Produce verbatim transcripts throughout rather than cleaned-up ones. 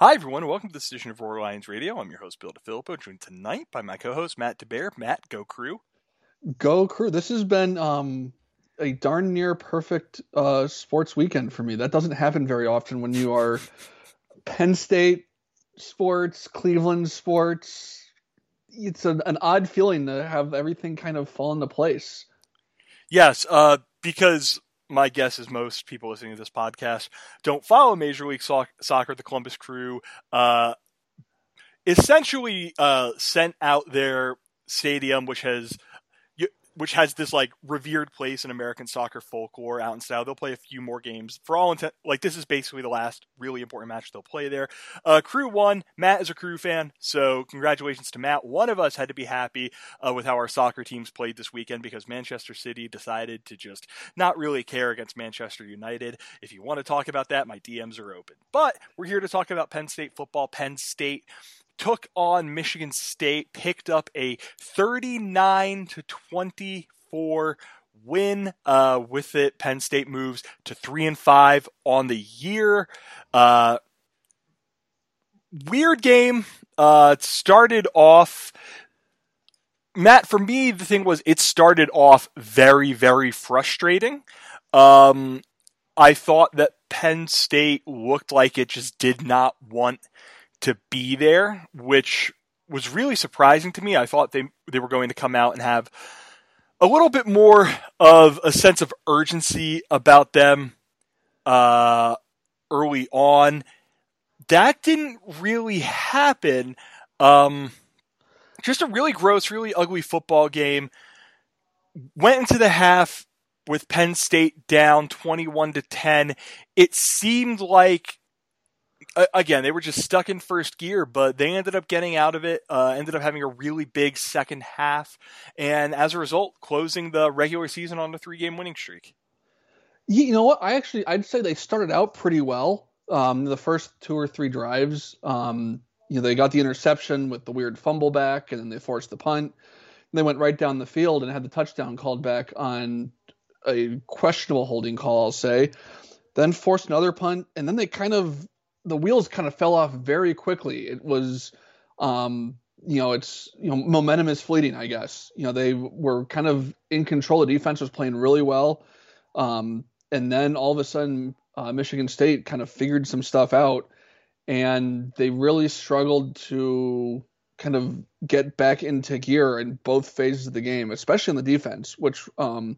Hi everyone, welcome to this edition of Roar Lions Radio. I'm your host Bill DeFilippo, joined tonight by my co-host Matt DeBear. Matt, go crew. Go crew. This has been um, a darn near perfect uh, sports weekend for me. That doesn't happen very often when you are Penn State sports, Cleveland sports. It's an, an odd feeling to have everything kind of fall into place. Yes, uh, because... my guess is most people listening to this podcast don't follow Major League Soc- Soccer. The Columbus Crew uh, essentially uh, sent out their stadium, which has which has this like revered place in American soccer folklore, out in style. They'll play a few more games for all intent. Like this is basically the last really important match they'll play there. Uh, Crew won. Matt is a Crew fan, so congratulations to Matt. One of us had to be happy uh, with how our soccer teams played this weekend because Manchester City decided to just not really care against Manchester United. If you want to talk about that, my D Ms are open. But we're here to talk about Penn State football. Penn State took on Michigan State, picked up a thirty-nine to twenty-four win. Uh, with it, Penn State moves to three and five on the year. Uh, weird game. Uh, it started off, Matt, for me, the thing was it started off very, very frustrating. Um, I thought that Penn State looked like it just did not want to be there, which was really surprising to me. I thought they they were going to come out and have a little bit more of a sense of urgency about them uh, early on. That didn't really happen. Um, just a really gross, really ugly football game. Went into the half with Penn State down twenty-one to ten. It seemed like again, they were just stuck in first gear, but they ended up getting out of it, uh, ended up having a really big second half, and as a result, closing the regular season on a three-game winning streak. You know what? I actually, I'd say they started out pretty well. Um, the first two or three drives, um, you know, they got the interception with the weird fumble back, and then they forced the punt. And they went right down the field and had the touchdown called back on a questionable holding call, I'll say. Then forced another punt, and then they kind of... the wheels kind of fell off very quickly. It was, um, you know, it's, you know, momentum is fleeting, I guess. You know, they were kind of in control. The defense was playing really well. Um, and then all of a sudden, uh, Michigan State kind of figured some stuff out, and they really struggled to kind of get back into gear in both phases of the game, especially in the defense, which, um,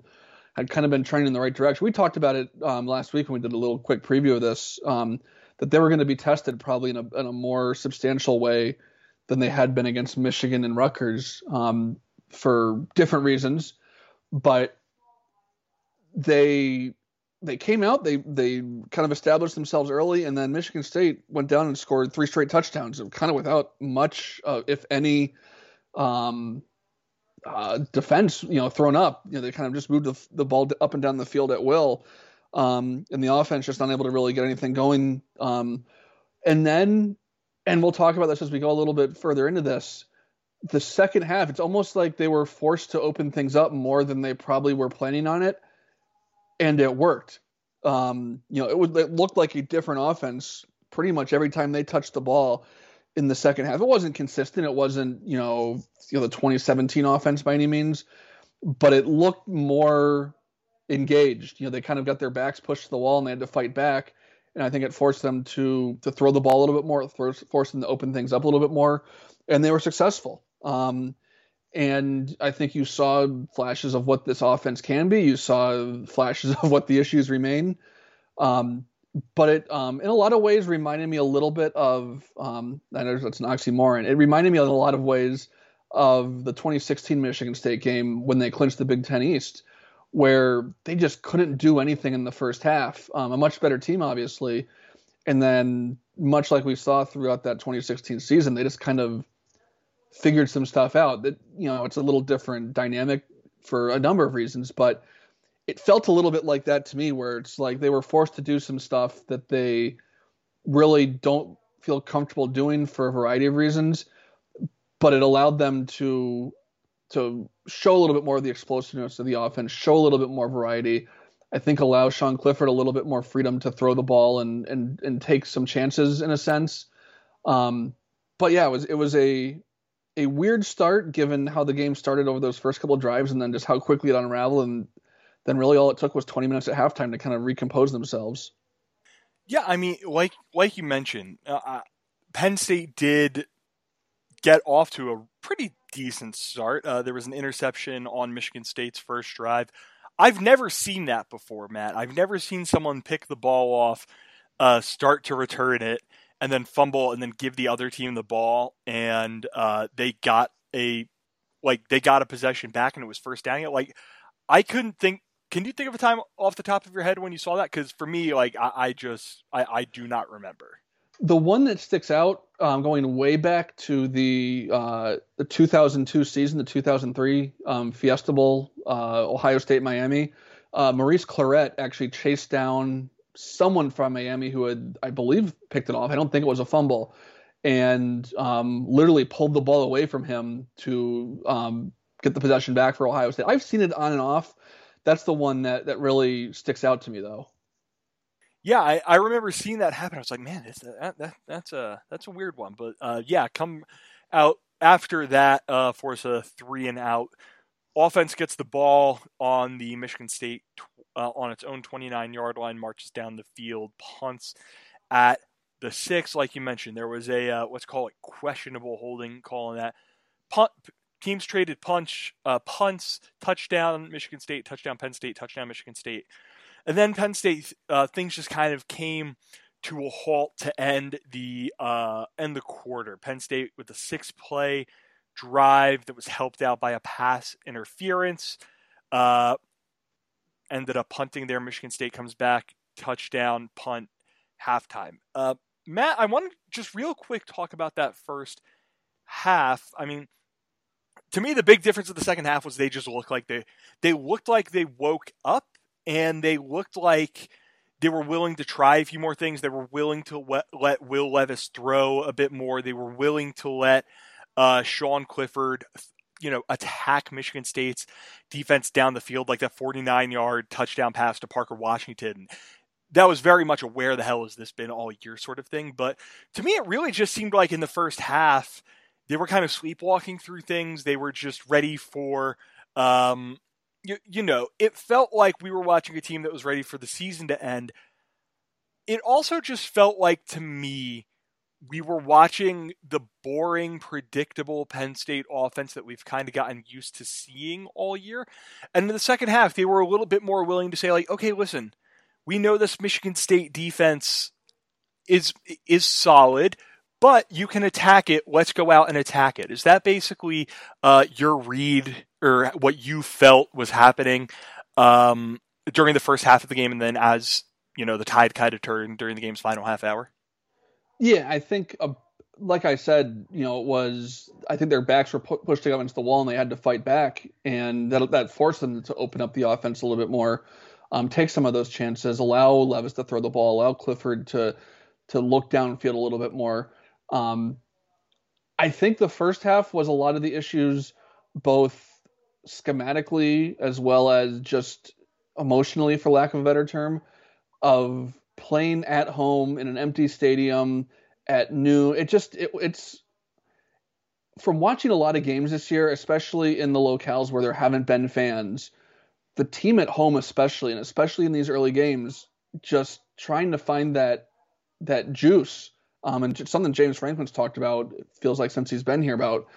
had kind of been trending in the right direction. We talked about it, um, last week when we did a little quick preview of this, um, that they were going to be tested probably in a, in a more substantial way than they had been against Michigan and Rutgers, um, for different reasons. But they they came out, they they kind of established themselves early, and then Michigan State went down and scored three straight touchdowns, kind of without much, uh, if any, um, uh, defense, you know, thrown up. You know, they kind of just moved the, the ball up and down the field at will. Um, and the offense just unable to really get anything going. Um, and then, and we'll talk about this as we go a little bit further into this, the second half, it's almost like they were forced to open things up more than they probably were planning on it. And it worked. Um, you know, it would, it looked like a different offense pretty much every time they touched the ball in the second half. It wasn't consistent. It wasn't, you know, you know, the twenty seventeen offense by any means, but it looked more engaged. You know, they kind of got their backs pushed to the wall and they had to fight back. And I think it forced them to to throw the ball a little bit more, it forced, forced them to open things up a little bit more. And they were successful. Um, and I think you saw flashes of what this offense can be. You saw flashes of what the issues remain. Um, but it, um, in a lot of ways, reminded me a little bit of, um, I know that's an oxymoron. It reminded me in a lot of ways of the twenty sixteen Michigan State game when they clinched the Big Ten East, where they just couldn't do anything in the first half. Um, a much better team, obviously. And then, much like we saw throughout that twenty sixteen season, they just kind of figured some stuff out. That, you know, it's a little different dynamic for a number of reasons, but it felt a little bit like that to me, where it's like they were forced to do some stuff that they really don't feel comfortable doing for a variety of reasons, but it allowed them to... to show a little bit more of the explosiveness of the offense, show a little bit more variety, I think allow Sean Clifford a little bit more freedom to throw the ball and, and, and take some chances in a sense. Um, but yeah, it was it was a a weird start given how the game started over those first couple of drives, and then just how quickly it unraveled, and then really all it took was twenty minutes at halftime to kind of recompose themselves. Yeah, I mean, like like you mentioned, uh, Penn State did get off to a pretty decent start. Uh, there was an interception on Michigan State's first drive. I've never seen that before, Matt. I've never seen someone pick the ball off, uh, start to return it, and then fumble, and then give the other team the ball, and uh, they got a like they got a possession back, and it was first down. Like, I couldn't think. Can you think of a time off the top of your head when you saw that? Because for me, like I, I just I, I do not remember. The one that sticks out, um, going way back to the uh, the two thousand two season, the two thousand three um, Fiesta Bowl, uh, Ohio State, Miami. Uh, Maurice Clarett actually chased down someone from Miami who had, I believe, picked it off. I don't think it was a fumble, and um, literally pulled the ball away from him to um, get the possession back for Ohio State. I've seen it on and off. That's the one that, that really sticks out to me, though. Yeah, I, I remember seeing that happen. I was like, man, it's a, that, that, that's a that's a weird one. But uh, yeah, come out after that, uh, force a three and out. Offense gets the ball on the Michigan State uh, on its own twenty-nine yard line, marches down the field, punts at the six. Like you mentioned, there was a uh, let's call it questionable holding call on that punt. Teams traded punch, uh, punts, touchdown Michigan State, touchdown Penn State, touchdown Michigan State. And then Penn State, uh, things just kind of came to a halt to end the uh, end the quarter. Penn State with a six-play drive that was helped out by a pass interference, uh, ended up punting there. Michigan State comes back, touchdown, punt, halftime. Uh, Matt, I want to just real quick talk about that first half. I mean, to me, the big difference of the second half was they just looked like they they looked like they woke up. And they looked like they were willing to try a few more things. They were willing to let, let Will Levis throw a bit more. They were willing to let uh, Sean Clifford, you know, attack Michigan State's defense down the field, like that forty-nine yard touchdown pass to Parker Washington. That was very much a where the hell has this been all year sort of thing. But to me, it really just seemed like in the first half, they were kind of sleepwalking through things. They were just ready for... Um, You, you know, it felt like we were watching a team that was ready for the season to end. It also just felt like, to me, we were watching the boring, predictable Penn State offense that we've kind of gotten used to seeing all year. And in the second half, they were a little bit more willing to say, like, okay, listen, we know this Michigan State defense is is solid, but you can attack it. Let's go out and attack it. Is that basically uh, your read or what you felt was happening um, during the first half of the game, and then as you know, the tide kind of turned during the game's final half hour? Yeah, I think, uh, like I said, you know, it was. I think their backs were pu- pushed against the wall, and they had to fight back, and that that forced them to open up the offense a little bit more, um, take some of those chances, allow Levis to throw the ball, allow Clifford to to look downfield a little bit more. Um, I think the first half was a lot of the issues, both schematically as well as just emotionally, for lack of a better term, of playing at home in an empty stadium at noon. It just, it, it's from watching a lot of games this year, especially in the locales where there haven't been fans, the team at home, especially, and especially in these early games, just trying to find that, that juice. Um, and something James Franklin's talked about, it feels like since he's been here, about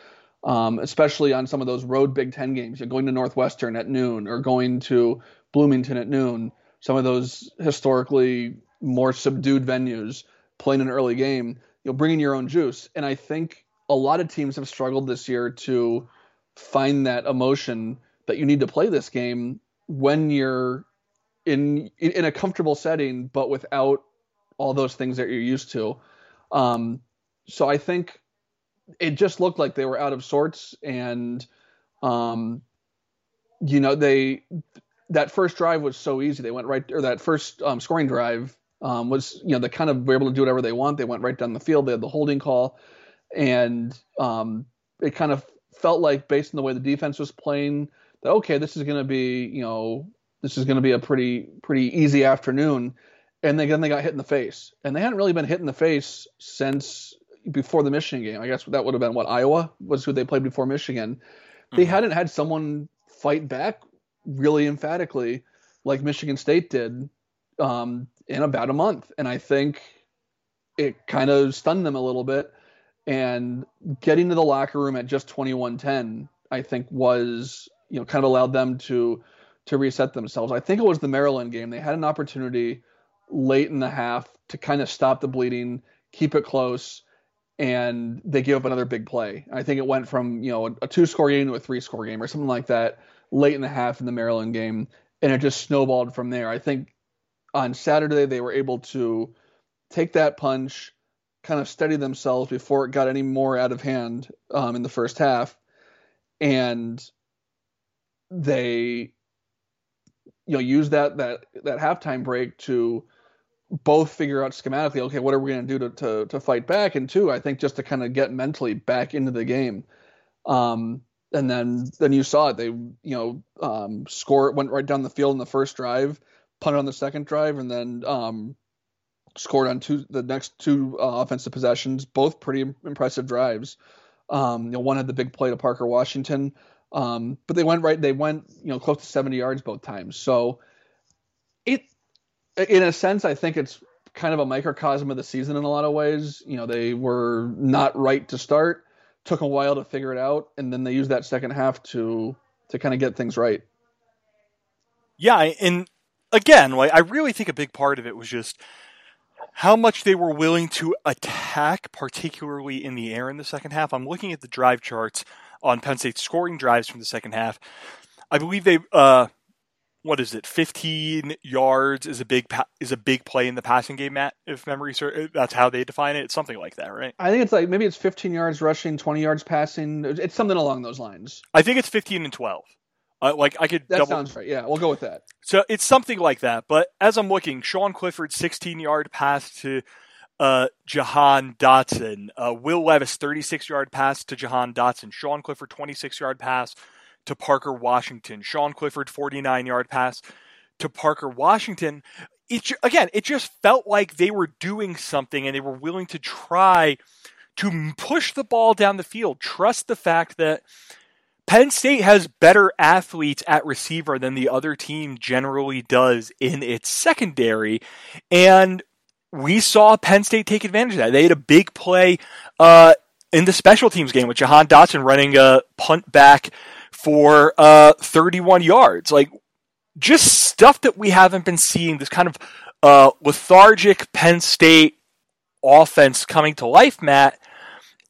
um, especially on some of those road Big Ten games, you're going to Northwestern at noon or going to Bloomington at noon, some of those historically more subdued venues, playing an early game, you'll bring in your own juice. And I think a lot of teams have struggled this year to find that emotion that you need to play this game when you're in in a comfortable setting, but without all those things that you're used to. Um, so I think it just looked like they were out of sorts, and, um, you know, they, that first drive was so easy. They went right, or that first, um, scoring drive, um, was, you know, they kind of were able to do whatever they want. They went right down the field. They had the holding call, and, um, it kind of felt like, based on the way the defense was playing, that, okay, this is going to be, you know, this is going to be a pretty, pretty easy afternoon. And they, then they got hit in the face, and they hadn't really been hit in the face since, before the Michigan game. I guess that would have been what Iowa was who they played before Michigan. They mm-hmm. hadn't had someone fight back really emphatically like Michigan State did um, in about a month. And I think it kind of stunned them a little bit. And getting to the locker room at just twenty-one ten, I think was, you know, kind of allowed them to to reset themselves. I think it was the Maryland game. They had an opportunity late in the half to kind of stop the bleeding, keep it close, and they gave up another big play. I think it went from, you know, a, a two-score game to a three-score game or something like that late in the half in the Maryland game, and it just snowballed from there. I think on Saturday they were able to take that punch, kind of steady themselves before it got any more out of hand um, in the first half, and they, you know, used that that that halftime break to both figure out schematically, okay, what are we going to do to, to to fight back? And two, I think just to kind of get mentally back into the game. Um, and then then you saw it. They, you know, um, score, went right down the field in the first drive, punted on the second drive, and then um, scored on two the next two uh, offensive possessions, both pretty impressive drives. Um, you know, one had the big play to Parker Washington, um, but they went right. They went, you know, close to seventy yards both times. So it, in a sense, I think it's kind of a microcosm of the season in a lot of ways. You know, they were not right to start, took a while to figure it out, and then they used that second half to to kind of get things right. Yeah, and again, like, I really think a big part of it was just how much they were willing to attack, particularly in the air in the second half. I'm looking at the drive charts on Penn State's scoring drives from the second half. I believe they, uh, what is it, fifteen yards is a big pa- is a big play in the passing game, Matt, if memory serves. That's how they define it. It's something like that, right? I think it's like, maybe it's fifteen yards rushing, twenty yards passing. It's something along those lines. I think it's fifteen and twelve. Uh, like I could. That double... sounds right. Yeah, we'll go with that. So it's something like that. But as I'm looking, Sean Clifford, sixteen-yard pass to uh, Jahan Dotson. Uh, Will Levis, thirty-six-yard pass to Jahan Dotson. Sean Clifford, twenty-six-yard pass to Parker Washington. Sean Clifford, forty-nine-yard pass to Parker Washington. It, again, it just felt like they were doing something and they were willing to try to push the ball down the field. Trust the fact that Penn State has better athletes at receiver than the other team generally does in its secondary, and we saw Penn State take advantage of that. They had a big play uh, in the special teams game with Jahan Dotson running a punt back for uh, thirty-one yards. Like, just stuff that we haven't been seeing, this kind of uh, lethargic Penn State offense coming to life, Matt.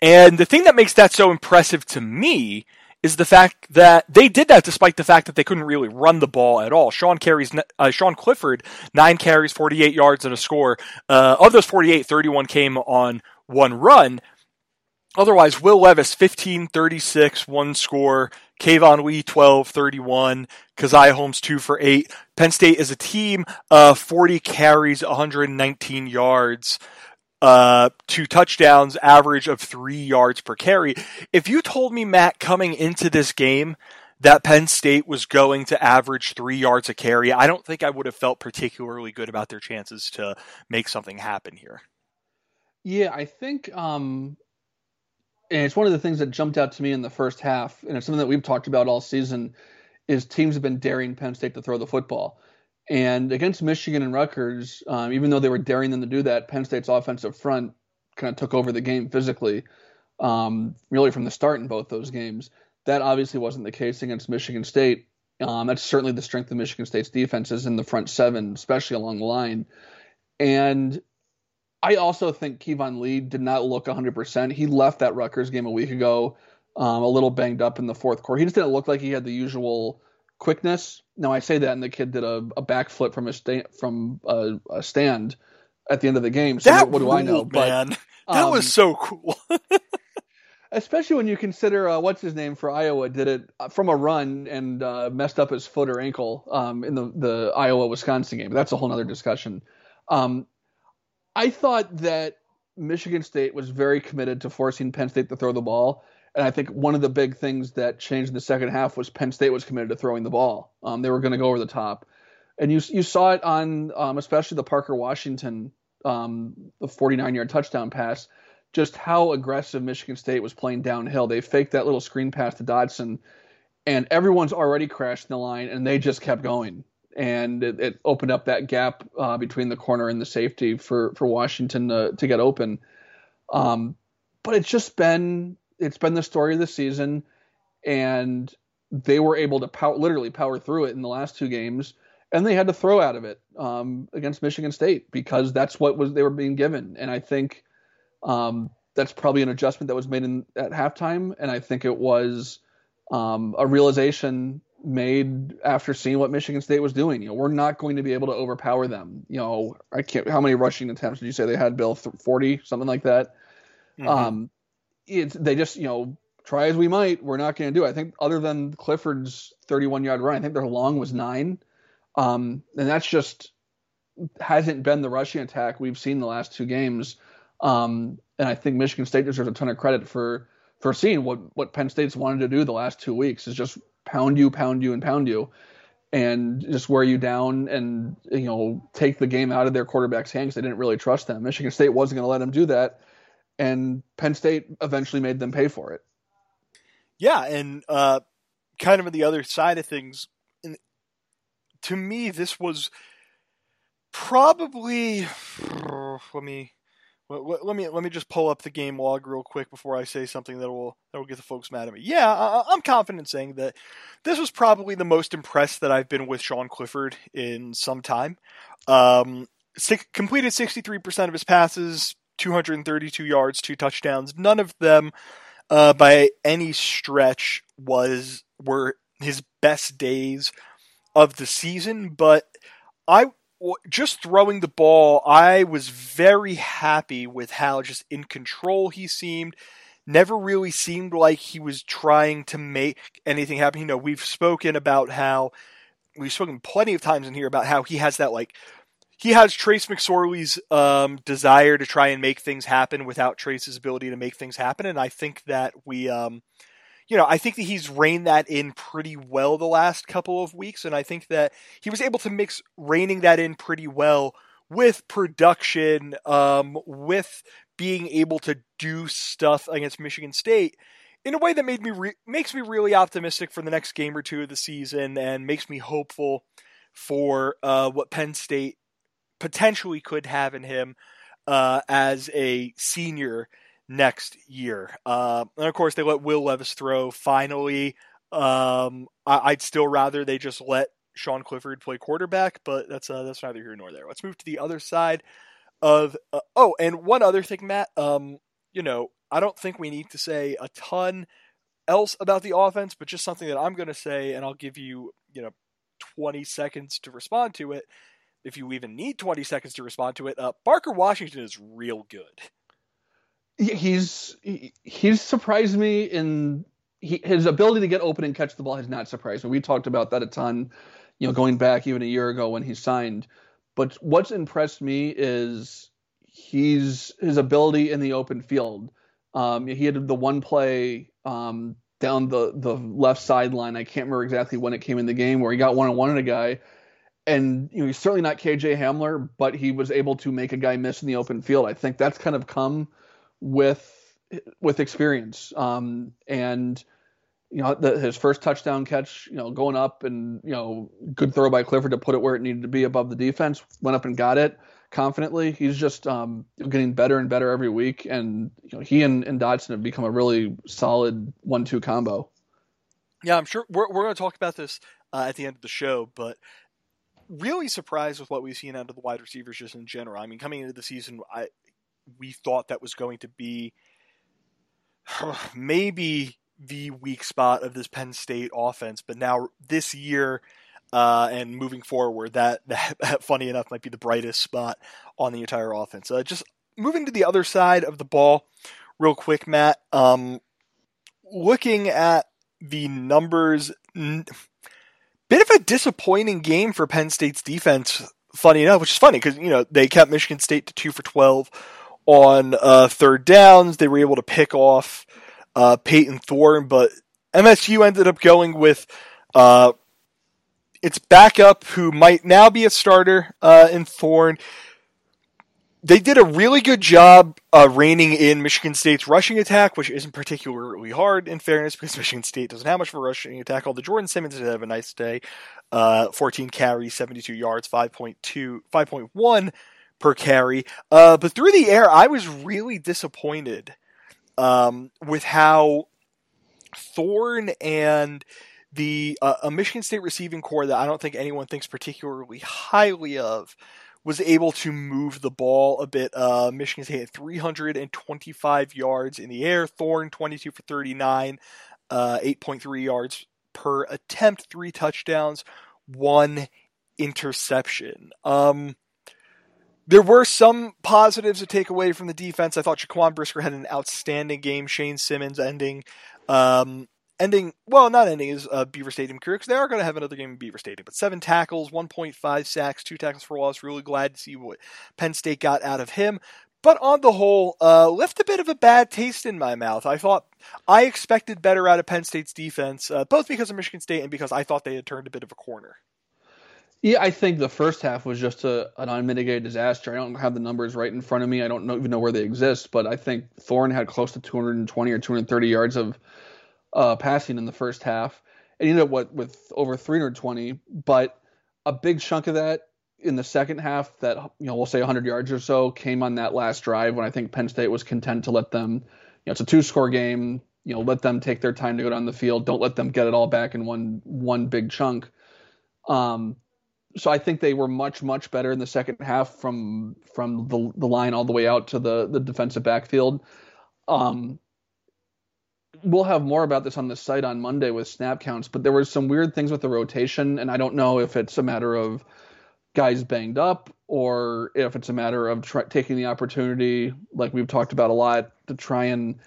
And the thing that makes that so impressive to me is the fact that they did that despite the fact that they couldn't really run the ball at all. Sean carries, uh, Sean Clifford, nine carries, forty-eight yards and a score. Uh, of those forty-eight, thirty-one came on one run. Otherwise, Will Levis, fifteen, thirty-six, one score. Keyvon Lee, twelve, thirty-one. Caziah Holmes, two for eight. Penn State is a team, uh, forty carries, one hundred nineteen yards. Uh, two touchdowns, average of three yards per carry. If you told me, Matt, coming into this game that Penn State was going to average three yards a carry, I don't think I would have felt particularly good about their chances to make something happen here. Yeah, I think, um, and it's one of the things that jumped out to me in the first half, and it's something that we've talked about all season, is teams have been daring Penn State to throw the football. And against Michigan and Rutgers, um, even though they were daring them to do that, Penn State's offensive front kind of took over the game physically, um, really from the start in both those games. That obviously wasn't the case against Michigan State. Um, that's certainly the strength of Michigan State's defense is in the front seven, especially along the line. And I also think Keyvon Lee did not look one hundred percent. He left that Rutgers game a week ago, um, a little banged up in the fourth quarter. He just didn't look like he had the usual quickness. Now I say that, and the kid did a, a backflip from a stand, from a, a stand at the end of the game. So that what, what do ruled, I know? Man. But that um, was so cool. Especially when you consider uh, what's his name for Iowa did it from a run and uh, messed up his foot or ankle um, in the the Iowa Wisconsin game. That's a whole other discussion. Um, I thought that Michigan State was very committed to forcing Penn State to throw the ball. And I think one of the big things that changed in the second half was Penn State was committed to throwing the ball. Um, they were going to go over the top. And you you saw it on um, especially the Parker Washington, um, the forty-nine-yard touchdown pass. just how aggressive Michigan State was playing downhill. They faked that little screen pass to Dotson, and everyone's already crashed in the line, and they just kept going. And it, it opened up that gap uh, between the corner and the safety for, for Washington to, to get open. Um, but it's just been it's been the story of the season, and they were able to power, literally power through it in the last two games, and they had to throw out of it um, against Michigan State because that's what was they were being given. And I think um, that's probably an adjustment that was made in, at halftime, and I think it was um, a realization made after seeing what Michigan State was doing. You know, we're not going to be able to overpower them. You know, I can't, how many rushing attempts did you say they had, Bill? forty, something like that. Mm-hmm. Um, it's, they just, you know, try as we might, we're not going to do it. I think other than Clifford's thirty-one yard run, I think their long was nine. Um, and that's just hasn't been the rushing attack we've seen the last two games. Um, and I think Michigan State deserves a ton of credit for, for seeing what, what Penn State's wanted to do the last two weeks is just pound you, pound you, and pound you, and just wear you down and, you know, take the game out of their quarterback's hands. They didn't really trust them. Michigan State wasn't going to let them do that, and Penn State eventually made them pay for it. Yeah, and uh, kind of on the other side of things, and to me, this was probably let me let me let me just pull up the game log real quick before I say something that will that will get the folks mad at me. Yeah, I, I'm confident saying that this was probably the most impressed that I've been with Sean Clifford in some time. Um, six, completed sixty-three percent of his passes, two hundred thirty-two yards, two touchdowns. None of them. Uh, by any stretch was were his best days of the season, but I just throwing the ball, I was very happy with how just in control he seemed. Never really seemed like he was trying to make anything happen. You know, we've spoken about how we've spoken plenty of times in here about how he has that like. He has Trace McSorley's um, desire to try and make things happen without Trace's ability to make things happen. And I think that we, um, you know, I think that he's reined that in pretty well the last couple of weeks. And I think that he was able to mix reining that in pretty well with production, um, with being able to do stuff against Michigan State in a way that made me re- makes me really optimistic for the next game or two of the season and makes me hopeful for uh, what Penn State potentially could have in him uh, as a senior next year. Uh, and of course, they let Will Levis throw finally. Um, I- I'd still rather they just let Sean Clifford play quarterback, but that's uh, that's neither here nor there. Let's move to the other side of... Uh, oh, and one other thing, Matt. Um, you know, I don't think we need to say a ton else about the offense, but just something that I'm going to say, and I'll give you, you know, twenty seconds to respond to it. If you even need twenty seconds to respond to it, uh, Parker Washington is real good. He's he, he's surprised me in he, his ability to get open and catch the ball has not surprised me. We talked about that a ton, you know, going back even a year ago when he signed. But what's impressed me is he's his ability in the open field. Um, he had the one play um, down the the left sideline. I can't remember exactly when it came in the game where he got one on one on a guy. And you know, he's certainly not K J Hamler, but he was able to make a guy miss in the open field. I think that's kind of come with with experience. Um, and you know, the, his first touchdown catch, you know, going up and you know, good throw by Clifford to put it where it needed to be above the defense. Went up and got it confidently. He's just um, getting better and better every week. And you know, he and, and Dotson have become a really solid one-two combo. Yeah, I'm sure we're we're going to talk about this uh, at the end of the show, but. Really surprised with what we've seen out of the wide receivers just in general. I mean, coming into the season, I we thought that was going to be maybe the weak spot of this Penn State offense, but now this year uh, and moving forward, that, that, funny enough, might be the brightest spot on the entire offense. Uh, just moving to the other side of the ball real quick, Matt. Um, looking at the numbers... N- Bit of a disappointing game for Penn State's defense, funny enough, which is funny because, you know, they kept Michigan State to two for twelve on uh, third downs. They were able to pick off uh, Peyton Thorne, but M S U ended up going with uh, its backup, who might now be a starter uh, in Thorne. They did a really good job uh, reining in Michigan State's rushing attack, which isn't particularly hard, in fairness, because Michigan State doesn't have much of a rushing attack. Although Jordan Simmons did have a nice day, uh, fourteen carries, seventy-two yards, five point two, five point one per carry. Uh, but through the air, I was really disappointed um, with how Thorne and the uh, a Michigan State receiving corps that I don't think anyone thinks particularly highly of was able to move the ball a bit. Uh, Michigan State had three hundred twenty-five yards in the air. Thorne, twenty-two for thirty-nine, uh, eight point three yards per attempt, three touchdowns, one interception. Um, there were some positives to take away from the defense. I thought Jaquan Brisker had an outstanding game. Shane Simmons ending... Um, Ending, well, not ending his uh, Beaver Stadium career, because they are going to have another game in Beaver Stadium. But seven tackles, one point five sacks, two tackles for loss. Really glad to see what Penn State got out of him. But on the whole, uh, left a bit of a bad taste in my mouth. I thought I expected better out of Penn State's defense, uh, both because of Michigan State and because I thought they had turned a bit of a corner. Yeah, I think the first half was just a, an unmitigated disaster. I don't have the numbers right in front of me. I don't know, even know where they exist, but I think Thorne had close to two hundred twenty or two hundred thirty yards of Uh, passing in the first half. It ended up what, with over three hundred twenty, but a big chunk of that in the second half, that, you know, we'll say one hundred yards or so, came on that last drive when I think Penn State was content to let them, you know, it's a two-score game, you know, let them take their time to go down the field, don't let them get it all back in one one big chunk. Um, so I think they were much much better in the second half from from the the line all the way out to the the defensive backfield. Um, We'll have more about this on the site on Monday with snap counts, but there were some weird things with the rotation, and I don't know if it's a matter of guys banged up or if it's a matter of try- taking the opportunity, like we've talked about a lot, to try and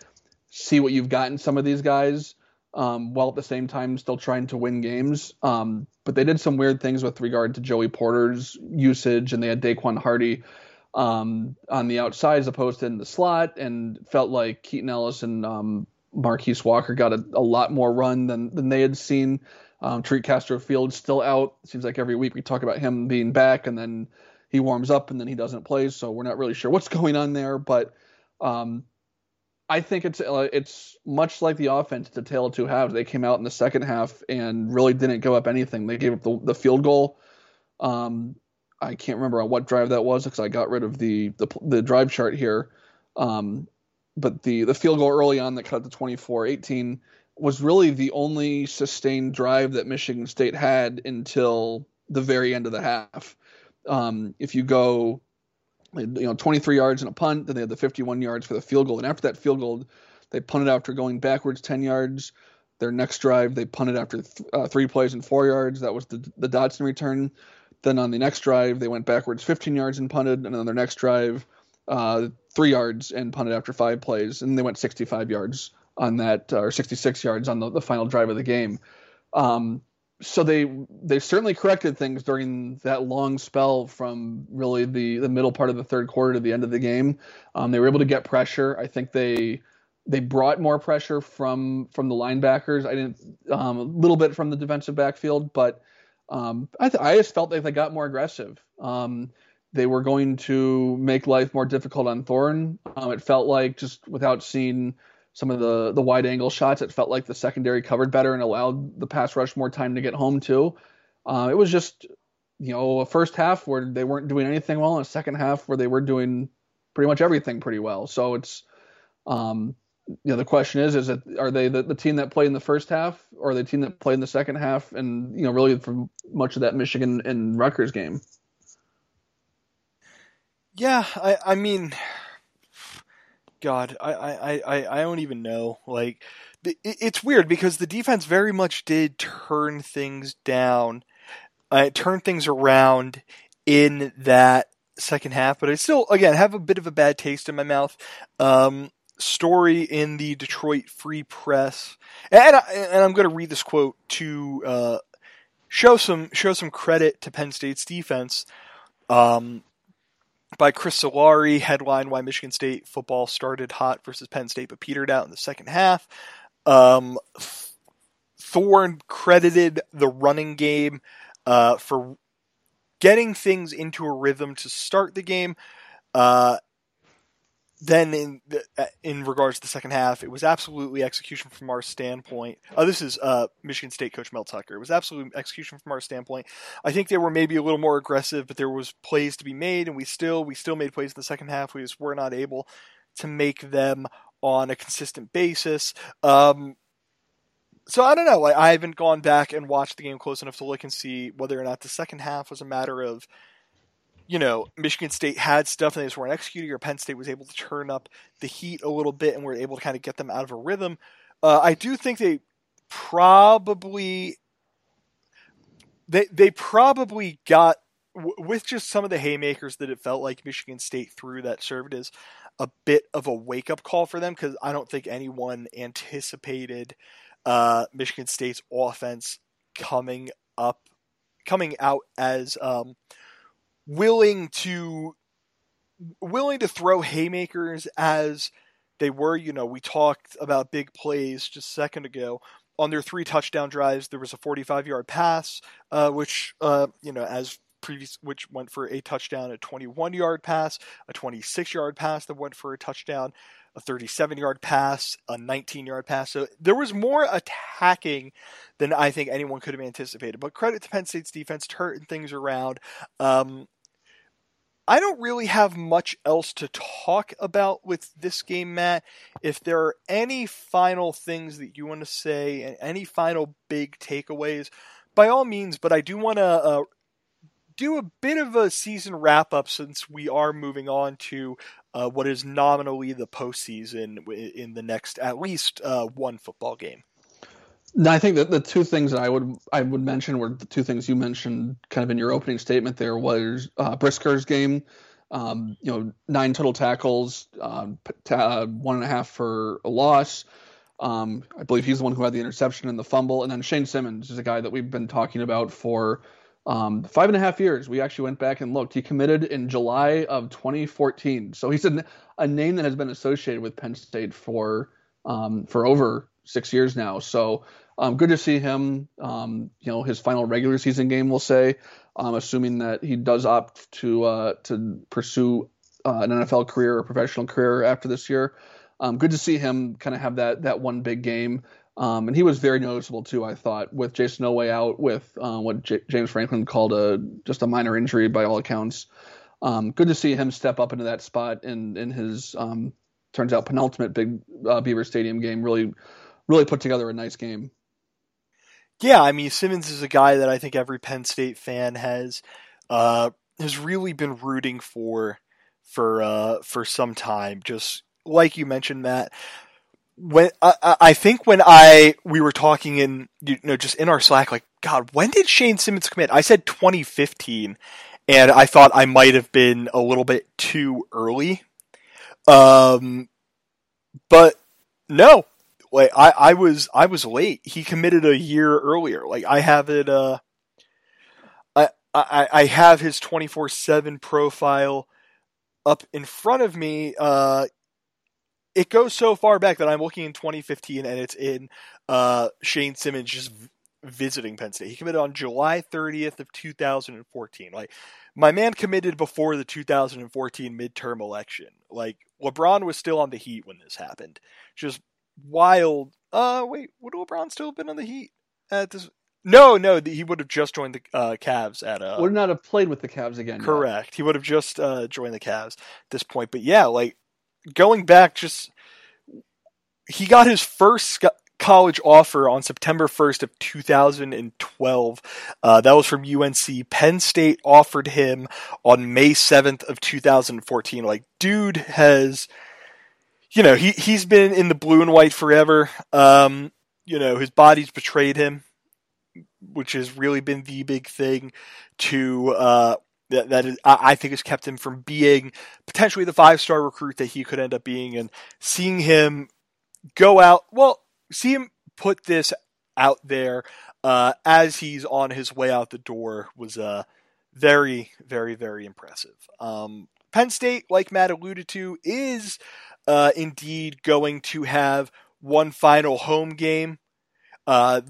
see what you've got in some of these guys, um, while at the same time still trying to win games. Um, but they did some weird things with regard to Joey Porter's usage, and they had Daquan Hardy um, on the outside as opposed to in the slot, and felt like Keaton Ellis and um, Marquise Walker got a, a lot more run than, than they had seen. Um, Tariq Castro-Fields still out. Seems like every week we talk about him being back, and then he warms up and then he doesn't play. So we're not really sure what's going on there. But um, I think it's uh, it's much like the offense, the tale of two halves. They came out in the second half and really didn't give up anything. They gave up the, the field goal. Um, I can't remember on what drive that was because I got rid of the the, the drive chart here. Um, But the, the field goal early on that cut it to twenty-four eighteen was really the only sustained drive that Michigan State had until the very end of the half. Um, if you go, you know, twenty-three yards in a punt, then they had the fifty-one yards for the field goal. And after that field goal, they punted after going backwards ten yards. Their next drive, they punted after th- uh, three plays and four yards. That was the, the Dotson return. Then on the next drive, they went backwards fifteen yards and punted. And on their next drive, uh, three yards and punted after five plays. And they went sixty-five yards on that, or sixty-six yards on the, the final drive of the game. Um, so they, they certainly corrected things during that long spell from really the, the middle part of the third quarter to the end of the game. Um, they were able to get pressure. I think they, they brought more pressure from, from the linebackers. I didn't, um, a little bit from the defensive backfield, but, um, I, th- I just felt like they got more aggressive. Um, They were going to make life more difficult on Thorne. Um, it felt like, just without seeing some of the, the wide-angle shots, it felt like the secondary covered better and allowed the pass rush more time to get home, too. Uh, it was just, you know, a first half where they weren't doing anything well, and a second half where they were doing pretty much everything pretty well. So it's, um, you know, the question is, is it, are they the, the team that played in the first half, or are they the team that played in the second half, and, you know, really for much of that Michigan and Rutgers game? Yeah, I, I mean, God, I, I, I, I don't even know. Like, it, it's weird because the defense very much did turn things down, uh, turn things around in that second half. But I still, again, have a bit of a bad taste in my mouth. Um, story in the Detroit Free Press, and, I, and I'm going to read this quote to uh, show some show some credit to Penn State's defense. Um. By Chris Solari, headline, Why Michigan State Football Started Hot versus Penn State but Petered Out in the Second Half. Um, Thorne credited the running game uh, for getting things into a rhythm to start the game. Uh, then in the, in regards to the second half, it was absolutely execution from our standpoint. Oh, this is uh, Michigan State coach Mel Tucker. It was absolutely execution from our standpoint. I think they were maybe a little more aggressive, but there was plays to be made, and we still we still made plays in the second half. We just were not able to make them on a consistent basis. Um, so I don't know. I, I haven't gone back and watched the game close enough to look and see whether or not the second half was a matter of, you know, Michigan State had stuff and they just weren't executing, or Penn State was able to turn up the heat a little bit and were able to kind of get them out of a rhythm. Uh, I do think they probably, they, they probably got, w- with just some of the haymakers that it felt like Michigan State threw that served as a bit of a wake-up call for them, because I don't think anyone anticipated uh, Michigan State's offense coming up, coming out as um, willing to willing to throw haymakers as they were. You know, we talked about big plays just a second ago. On their three touchdown drives, there was a forty-five-yard pass, uh, which, uh, you know, as previous, which went for a touchdown, a twenty-one-yard pass, a twenty-six-yard pass that went for a touchdown, a thirty-seven-yard pass, a nineteen-yard pass. So there was more attacking than I think anyone could have anticipated. But credit to Penn State's defense turning things around. Um, I don't really have much else to talk about with this game, Matt. If there are any final things that you want to say and any final big takeaways, by all means. But I do want to uh, do a bit of a season wrap-up, since we are moving on to uh, what is nominally the postseason in the next at least uh, one football game. No, I think that the two things that I would I would mention were the two things you mentioned kind of in your opening statement. There was uh, Brisker's game, um, you know, nine total tackles, um, uh, one and a half for a loss. Um, I believe he's the one who had the interception and the fumble. And then Shane Simmons is a guy that we've been talking about for Um, five and a half years. We actually went back and looked. He committed in July of twenty fourteen. So he's a, a name that has been associated with Penn State for um, for over six years now. So um, good to see him. Um, you know, his final regular season game, we'll say, um, assuming that he does opt to uh, to pursue uh, an N F L career or professional career after this year. Um, good to see him kind of have that that one big game. Um, and he was very noticeable too, I thought, with Jason Elway out with uh, what J- James Franklin called a just a minor injury by all accounts. Um, good to see him step up into that spot in in his um, turns out penultimate big uh, Beaver Stadium game. Really, really put together a nice game. Yeah, I mean, Simmons is a guy that I think every Penn State fan has uh, has really been rooting for for uh, for some time. Just like you mentioned, Matt. When I, I think when I we were talking in, you know, just in our Slack, like, God, when did Shane Simmons commit? I said twenty fifteen, and I thought I might have been a little bit too early. Um, but no, like I, I was I was late. He committed a year earlier. Like I have it. Uh, I I, I have his twenty-four seven profile up in front of me. Uh. It goes so far back that I'm looking in twenty fifteen, and it's in uh, Shane Simmons just visiting Penn State. He committed on July thirtieth of two thousand fourteen. Like, my man committed before the two thousand fourteen midterm election. Like, LeBron was still on the Heat when this happened. Just wild. Uh, wait, would LeBron still have been on the Heat at this? No, no, he would have just joined the uh, Cavs at a. Would not have played with the Cavs again. Correct. Yet. He would have just uh, joined the Cavs at this point. But yeah, like. Going back, just he got his first college offer on September first of two thousand twelve. Uh, that was from U N C. Penn State offered him on May seventh of two thousand fourteen. Like, dude has, you know, he he's been in the blue and white forever. Um, you know, his body's betrayed him, which has really been the big thing to. Uh, That, that is, I think has kept him from being potentially the five-star recruit that he could end up being, and seeing him go out, well, see him put this out there uh, as he's on his way out the door was uh, very, very, very impressive. Um, Penn State, like Matt alluded to, is uh, indeed going to have one final home game. Uh,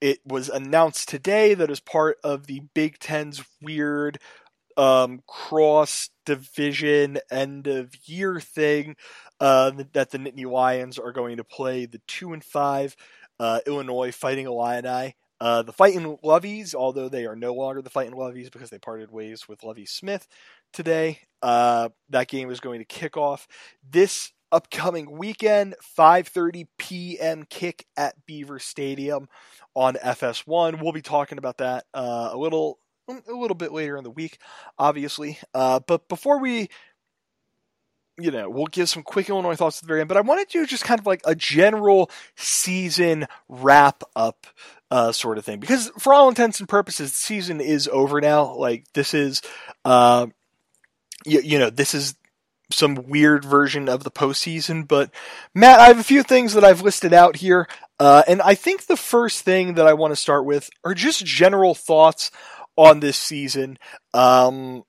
it was announced today that as part of the Big Ten's weird um, cross-division end-of-year thing uh, that the Nittany Lions are going to play the two and five uh, Illinois Fighting Illini. Uh, the Fighting Lovies, although they are no longer the Fighting Lovies because they parted ways with Lovie Smith today. Uh, that game is going to kick off this upcoming weekend, five thirty p.m. kick at Beaver Stadium on F S one. We'll be talking about that uh, a little a little bit later in the week, obviously. Uh, but before we, you know, we'll give some quick Illinois thoughts at the very end. But I wanted to do just kind of like a general season wrap-up uh, sort of thing. Because for all intents and purposes, the season is over now. Like, this is, uh, you, you know, this is some weird version of the postseason. But, Matt, I have a few things that I've listed out here. Uh, and I think the first thing that I want to start with are just general thoughts on this season. Um,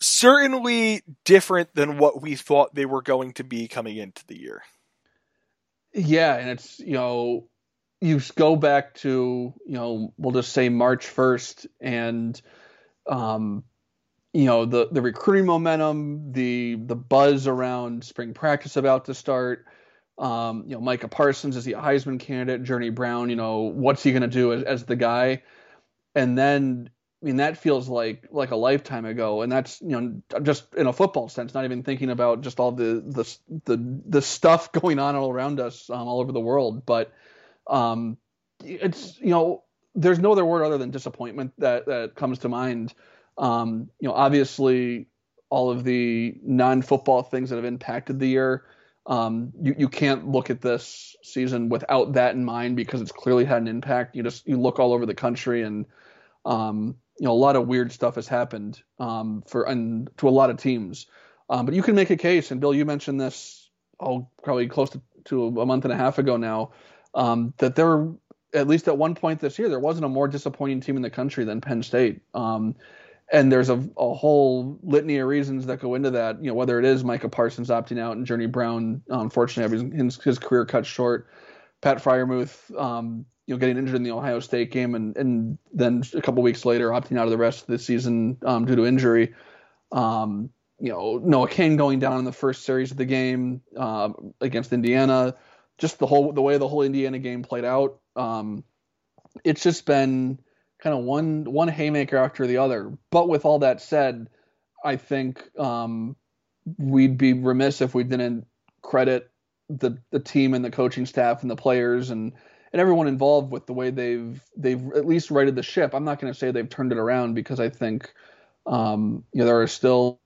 certainly different than what we thought they were going to be coming into the year. Yeah, and it's, you know, you go back to, you know, we'll just say March first and, um, you know, the, the recruiting momentum, the the buzz around spring practice about to start. Um, you know, Micah Parsons is the Heisman candidate. Journey Brown, you know, what's he going to do as, as the guy? And then, I mean, that feels like like a lifetime ago. And that's, you know, just in a football sense, not even thinking about just all the the the, the stuff going on all around us, um, all over the world. But um, it's, you know, there's no other word other than disappointment that, that comes to mind. Um, you know, obviously all of the non-football things that have impacted the year, um, you, you can't look at this season without that in mind because it's clearly had an impact. You just, you look all over the country and, um, you know, a lot of weird stuff has happened, um, for, and to a lot of teams. Um, but you can make a case, and Bill, you mentioned this, oh, probably close to, to a month and a half ago now, um, that there were, at least at one point this year, there wasn't a more disappointing team in the country than Penn State. Um, And there's a, a whole litany of reasons that go into that, you know, whether it is Micah Parsons opting out and Journey Brown, unfortunately, having his, his career cut short, Pat Fryermuth, um, you know, getting injured in the Ohio State game and, and then a couple weeks later opting out of the rest of the season um, due to injury. Um, you know, Noah Cain going down in the first series of the game uh, against Indiana, just the whole the way the whole Indiana game played out. Um, it's just been kind of one one haymaker after the other. But with all that said, I think um, we'd be remiss if we didn't credit the the team and the coaching staff and the players and, and everyone involved with the way they've they've at least righted the ship. I'm not going to say they've turned it around because I think um, you know there are still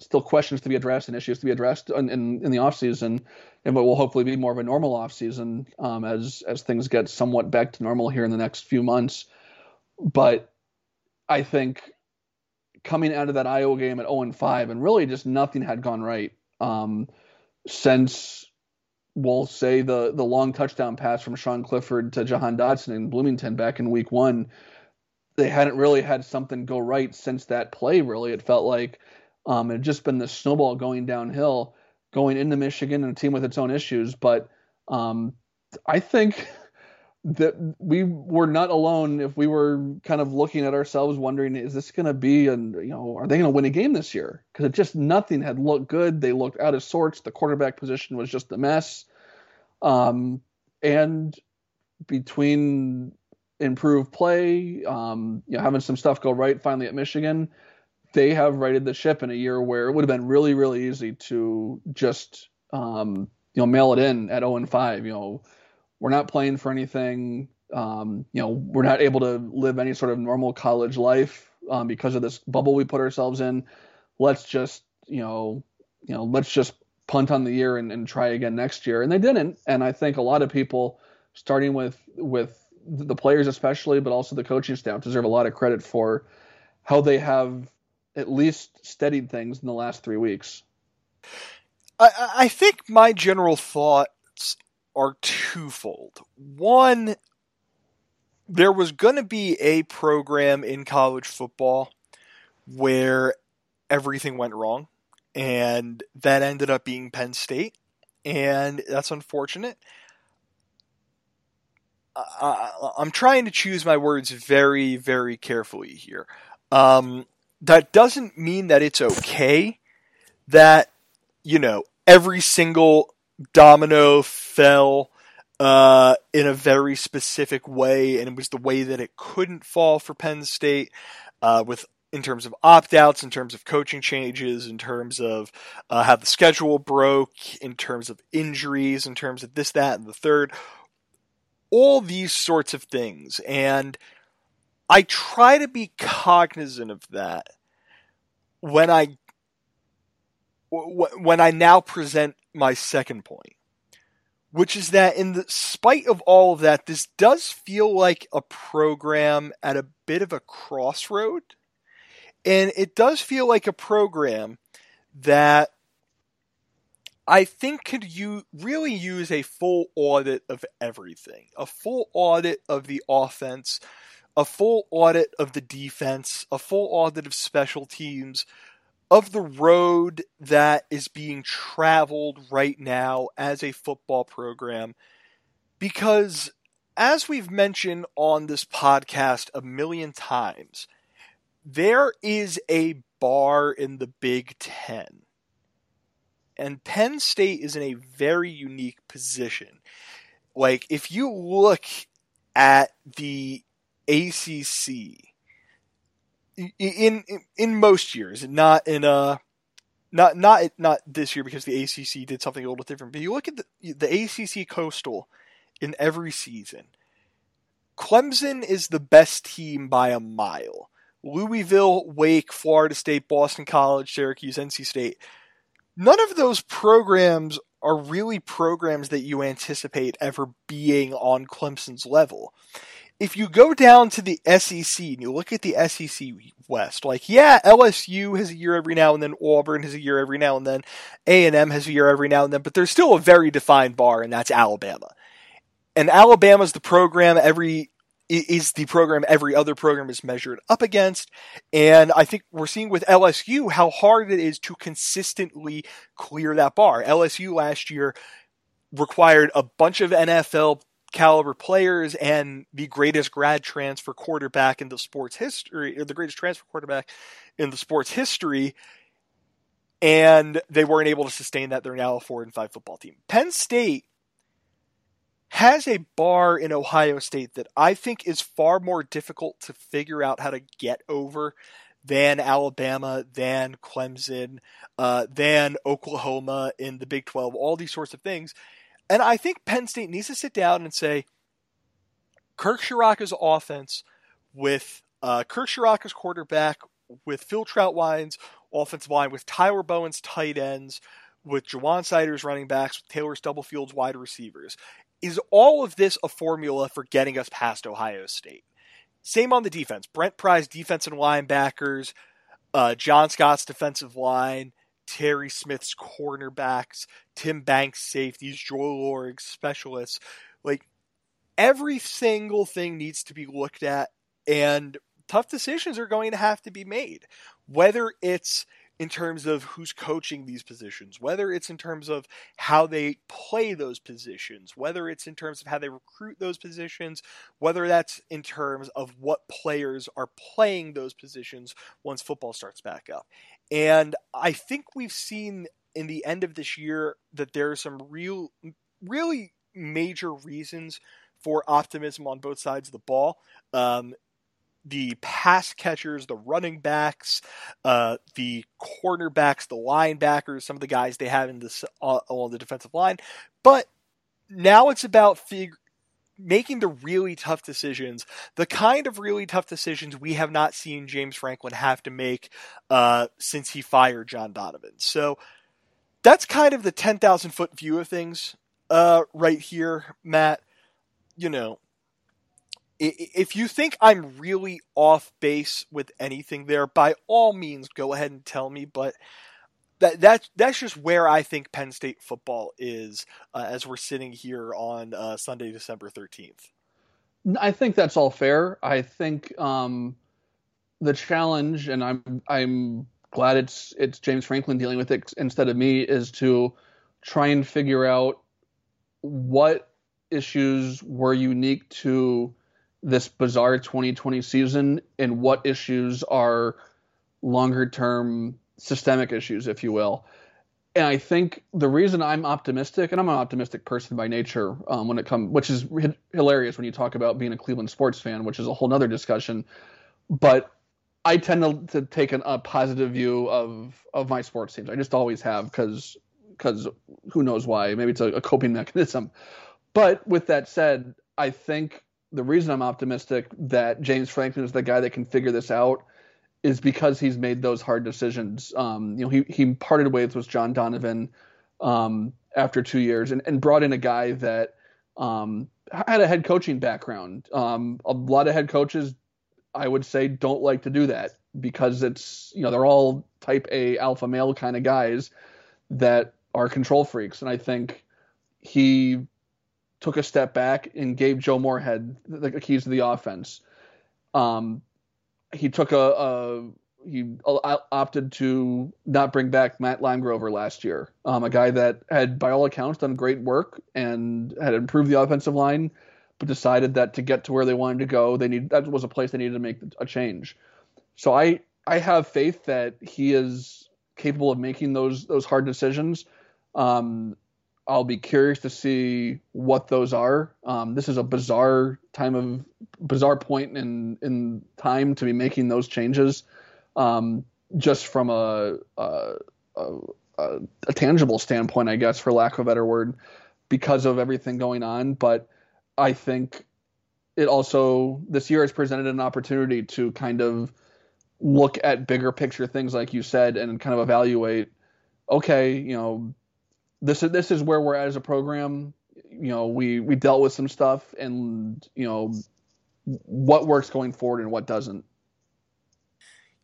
still questions to be addressed and issues to be addressed in, in, in the offseason, and what will hopefully be more of a normal offseason um, as as things get somewhat back to normal here in the next few months. But I think coming out of that Iowa game at oh and five, and really just nothing had gone right um, since, we'll say, the, the long touchdown pass from Sean Clifford to Jahan Dotson in Bloomington back in week one. They hadn't really had something go right since that play, really. It felt like Um, it had just been the snowball going downhill, going into Michigan and a team with its own issues. But um, I think that we were not alone if we were kind of looking at ourselves wondering, is this going to be, and you know, are they going to win a game this year? Because it just, nothing had looked good. They looked out of sorts. The quarterback position was just a mess. Um, and between improved play, um, you know, having some stuff go right finally at Michigan, they have righted the ship in a year where it would have been really, really easy to just, um, you know, mail it in at oh and five. You know, we're not playing for anything. Um, you know, we're not able to live any sort of normal college life um, because of this bubble we put ourselves in. Let's just, you know, you know, let's just punt on the year and, and try again next year. And they didn't. And I think a lot of people, starting with with the players especially, but also the coaching staff, deserve a lot of credit for how they have at least steadied things in the last three weeks. I, I think my general thoughts are twofold. One, there was going to be a program in college football where everything went wrong, and that ended up being Penn State, and that's unfortunate. I, I, I'm trying to choose my words very, very carefully here. Um, that doesn't mean that it's okay that, you know, every single domino fell uh, in a very specific way, and it was the way that it couldn't fall for Penn State uh, with in terms of opt-outs, in terms of coaching changes, in terms of uh, how the schedule broke, in terms of injuries, in terms of this, that, and the third. All these sorts of things. And I try to be cognizant of that when I when I now present my second point, which is that in the spite of all of that, this does feel like a program at a bit of a crossroad. And it does feel like a program that I think could you really use a full audit of everything. A full audit of the offense, a full audit of the defense, a full audit of special teams, of the road that is being traveled right now as a football program. Because as we've mentioned on this podcast a million times, there is a bar in the Big Ten. And Penn State is in a very unique position. Like, if you look at the A C C in in, in most years, not in a not not not this year because the A C C did something a little different. But you look at the, the A C C Coastal in every season. Clemson is the best team by a mile. Louisville, Wake, Florida State, Boston College, Syracuse, N C State. None of those programs are really programs that you anticipate ever being on Clemson's level. If you go down to the S E C and you look at the S E C West, like, yeah, L S U has a year every now and then, Auburn has a year every now and then, A and M has a year every now and then, but there's still a very defined bar, and that's Alabama. And Alabama's the program every... is the program every other program is measured up against. And I think we're seeing with L S U how hard it is to consistently clear that bar. L S U last year required a bunch of N F L caliber players and the greatest grad transfer quarterback in the sports history, or the greatest transfer quarterback in the sports history. And they weren't able to sustain that. They're now a four and five football team. Penn State has a bar in Ohio State that I think is far more difficult to figure out how to get over than Alabama, than Clemson, uh, than Oklahoma in the Big twelve, all these sorts of things. And I think Penn State needs to sit down and say, Kirk Sharaka's offense with uh, Kirk Sharaka's quarterback, with Phil Troutwine's offensive line, with Tyler Bowen's tight ends, with Jawan Sider's running backs, with Taylor Stubblefield's wide receivers. Is all of this a formula for getting us past Ohio State? Same on the defense. Brent Pry's defense and linebackers, uh, John Scott's defensive line, Terry Smith's cornerbacks, Tim Banks' safeties, Joel Lorig's specialists. Like, every single thing needs to be looked at, and tough decisions are going to have to be made. Whether it's in terms of who's coaching these positions, whether it's in terms of how they play those positions, whether it's in terms of how they recruit those positions, whether that's in terms of what players are playing those positions once football starts back up. And I think we've seen in the end of this year that there are some real, really major reasons for optimism on both sides of the ball. Um, The pass catchers, the running backs, uh, the cornerbacks, the linebackers, some of the guys they have in this uh, along the defensive line. But now it's about fig- making the really tough decisions, the kind of really tough decisions we have not seen James Franklin have to make uh, since he fired John Donovan. So that's kind of the ten thousand foot view of things uh, right here, Matt. You know, if you think I'm really off base with anything there, by all means, go ahead and tell me. But that that that's just where I think Penn State football is uh, as we're sitting here on uh, Sunday, December thirteenth. I think that's all fair. I think um, the challenge, and I'm I'm glad it's it's James Franklin dealing with it instead of me, is to try and figure out what issues were unique to this bizarre twenty twenty season and what issues are longer term systemic issues, if you will. And I think the reason I'm optimistic, and I'm an optimistic person by nature, um, when it comes, which is h- hilarious when you talk about being a Cleveland sports fan, which is a whole nother discussion. But I tend to, to take an, a positive view of, of my sports teams. I just always have, because because who knows why? Maybe it's a, a coping mechanism. But with that said, I think the reason I'm optimistic that James Franklin is the guy that can figure this out is because he's made those hard decisions. Um, you know, he he parted ways with John Donovan um, after two years and, and brought in a guy that um, had a head coaching background. Um, a lot of head coaches, I would say, don't like to do that because it's, you know, they're all type A alpha male kind of guys that are control freaks. And I think he took a step back and gave Joe Moorhead the keys to the offense. Um, He took a, a he opted to not bring back Matt Limegrover last year, um, a guy that had, by all accounts, done great work and had improved the offensive line, but decided that to get to where they wanted to go, they need that was a place they needed to make a change. So I I have faith that he is capable of making those those hard decisions. Um, I'll be curious to see what those are. Um, this is a bizarre time of bizarre point in, in time to be making those changes, um, just from a a, a a tangible standpoint, I guess, for lack of a better word, because of everything going on. But I think it also this year has presented an opportunity to kind of look at bigger picture things, like you said, and kind of evaluate, okay, you know, This is this is where we're at as a program. You know, we, we dealt with some stuff, and you know what works going forward and what doesn't.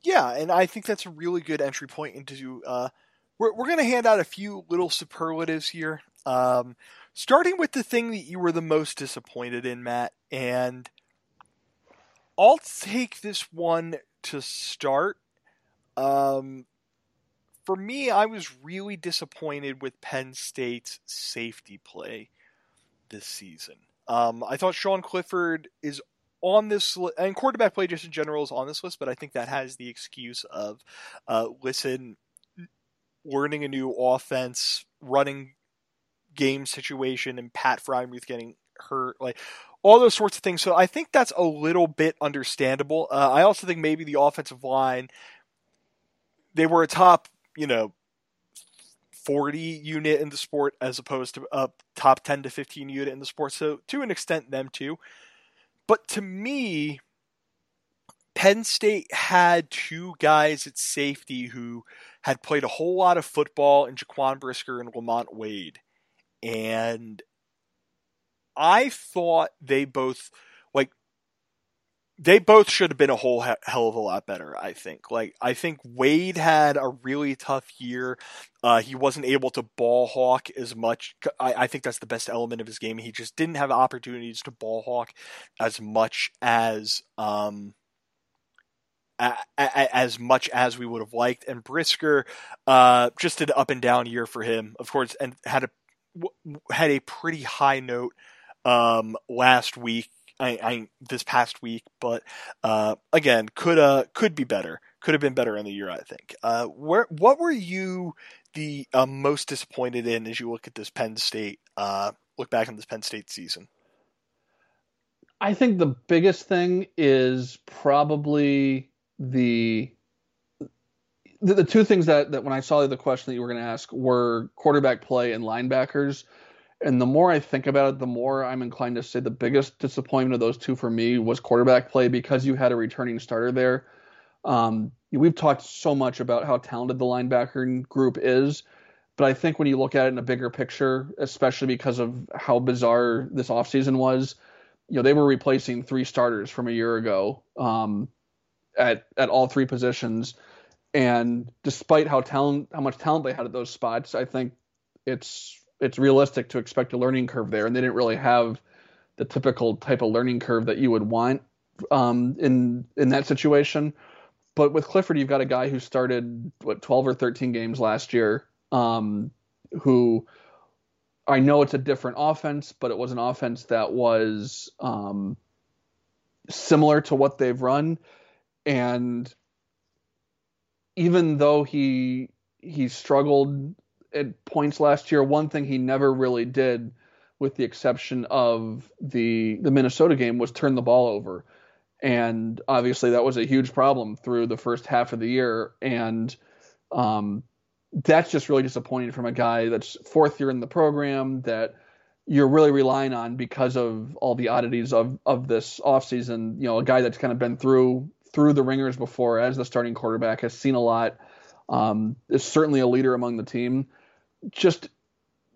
Yeah, and I think that's a really good entry point into. Uh, we're we're going to hand out a few little superlatives here, um, starting with the thing that you were the most disappointed in, Matt. And I'll take this one to start. Um, For me, I was really disappointed with Penn State's safety play this season. Um, I thought Sean Clifford is on this li- and quarterback play just in general is on this list, but I think that has the excuse of, uh, listen, learning a new offense, running game situation, and Pat Frymuth getting hurt, like all those sorts of things. So I think that's a little bit understandable. Uh, I also think maybe the offensive line, they were a top, you know, forty unit in the sport as opposed to a top ten to fifteen unit in the sport. So to an extent, them too. But to me, Penn State had two guys at safety who had played a whole lot of football in Jaquan Brisker and Lamont Wade. And I thought they both, like, They both should have been a whole he- hell of a lot better, I think. Like, I think Wade had a really tough year. Uh, he wasn't able to ball hawk as much. I-, I think that's the best element of his game. He just didn't have opportunities to ball hawk as much as um, a- a- as much as we would have liked. And Brisker uh, just did an up and down year for him, of course, and had a w- had a pretty high note um, last week. I, I this past week, but uh, again, could uh could be better, could have been better in the year, I think. Uh, where what were you the uh, most disappointed in as you look at this Penn State uh look back on this Penn State season? I think the biggest thing is probably the the, the two things that, that when I saw the question that you were going to ask were quarterback play and linebackers. And the more I think about it, the more I'm inclined to say the biggest disappointment of those two for me was quarterback play, because you had a returning starter there. Um, we've talked so much about how talented the linebacker group is, but I think when you look at it in a bigger picture, especially because of how bizarre this offseason was, you know, they were replacing three starters from a year ago um, at at all three positions. And despite how talent, how much talent they had at those spots, I think it's it's realistic to expect a learning curve there. And they didn't really have the typical type of learning curve that you would want um, in, in that situation. But with Clifford, you've got a guy who started what twelve or thirteen games last year, um, who I know it's a different offense, but it was an offense that was um, similar to what they've run. And even though he he struggled at points last year, one thing he never really did, with the exception of the the Minnesota game, was turn the ball over. And obviously that was a huge problem through the first half of the year. And um, that's just really disappointing from a guy that's fourth year in the program that you're really relying on because of all the oddities of, of this offseason. You know, a guy that's kind of been through through the ringers before as the starting quarterback, has seen a lot, um, is certainly a leader among the team. Just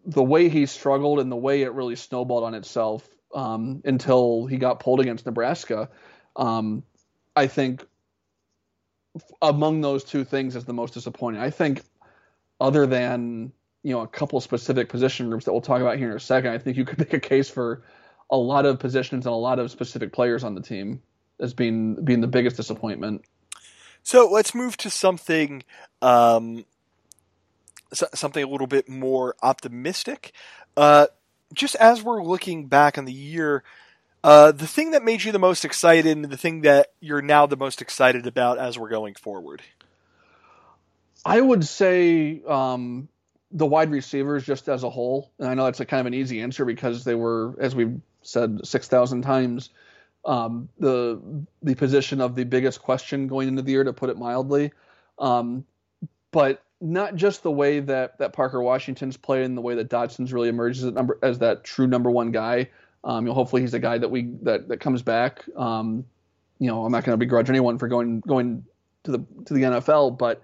the way he struggled and the way it really snowballed on itself um, until he got pulled against Nebraska, um, I think among those two things is the most disappointing. I think other than, you know, a couple specific position groups that we'll talk about here in a second, I think you could make a case for a lot of positions and a lot of specific players on the team as being, being the biggest disappointment. So let's move to something, um, something a little bit more optimistic. Uh, just as we're looking back on the year, uh, the thing that made you the most excited and the thing that you're now the most excited about as we're going forward? I would say um, the wide receivers just as a whole. And I know that's a kind of an easy answer because they were, as we've said six thousand times, um, the the position of the biggest question going into the year, to put it mildly. Um, but not just the way that, that Parker Washington's played and the way that Dotson's really emerges as, number, as that true number one guy. Um, you know, hopefully he's a guy that we that, that comes back. Um, you know, I'm not going to begrudge anyone for going going to the to the N F L, but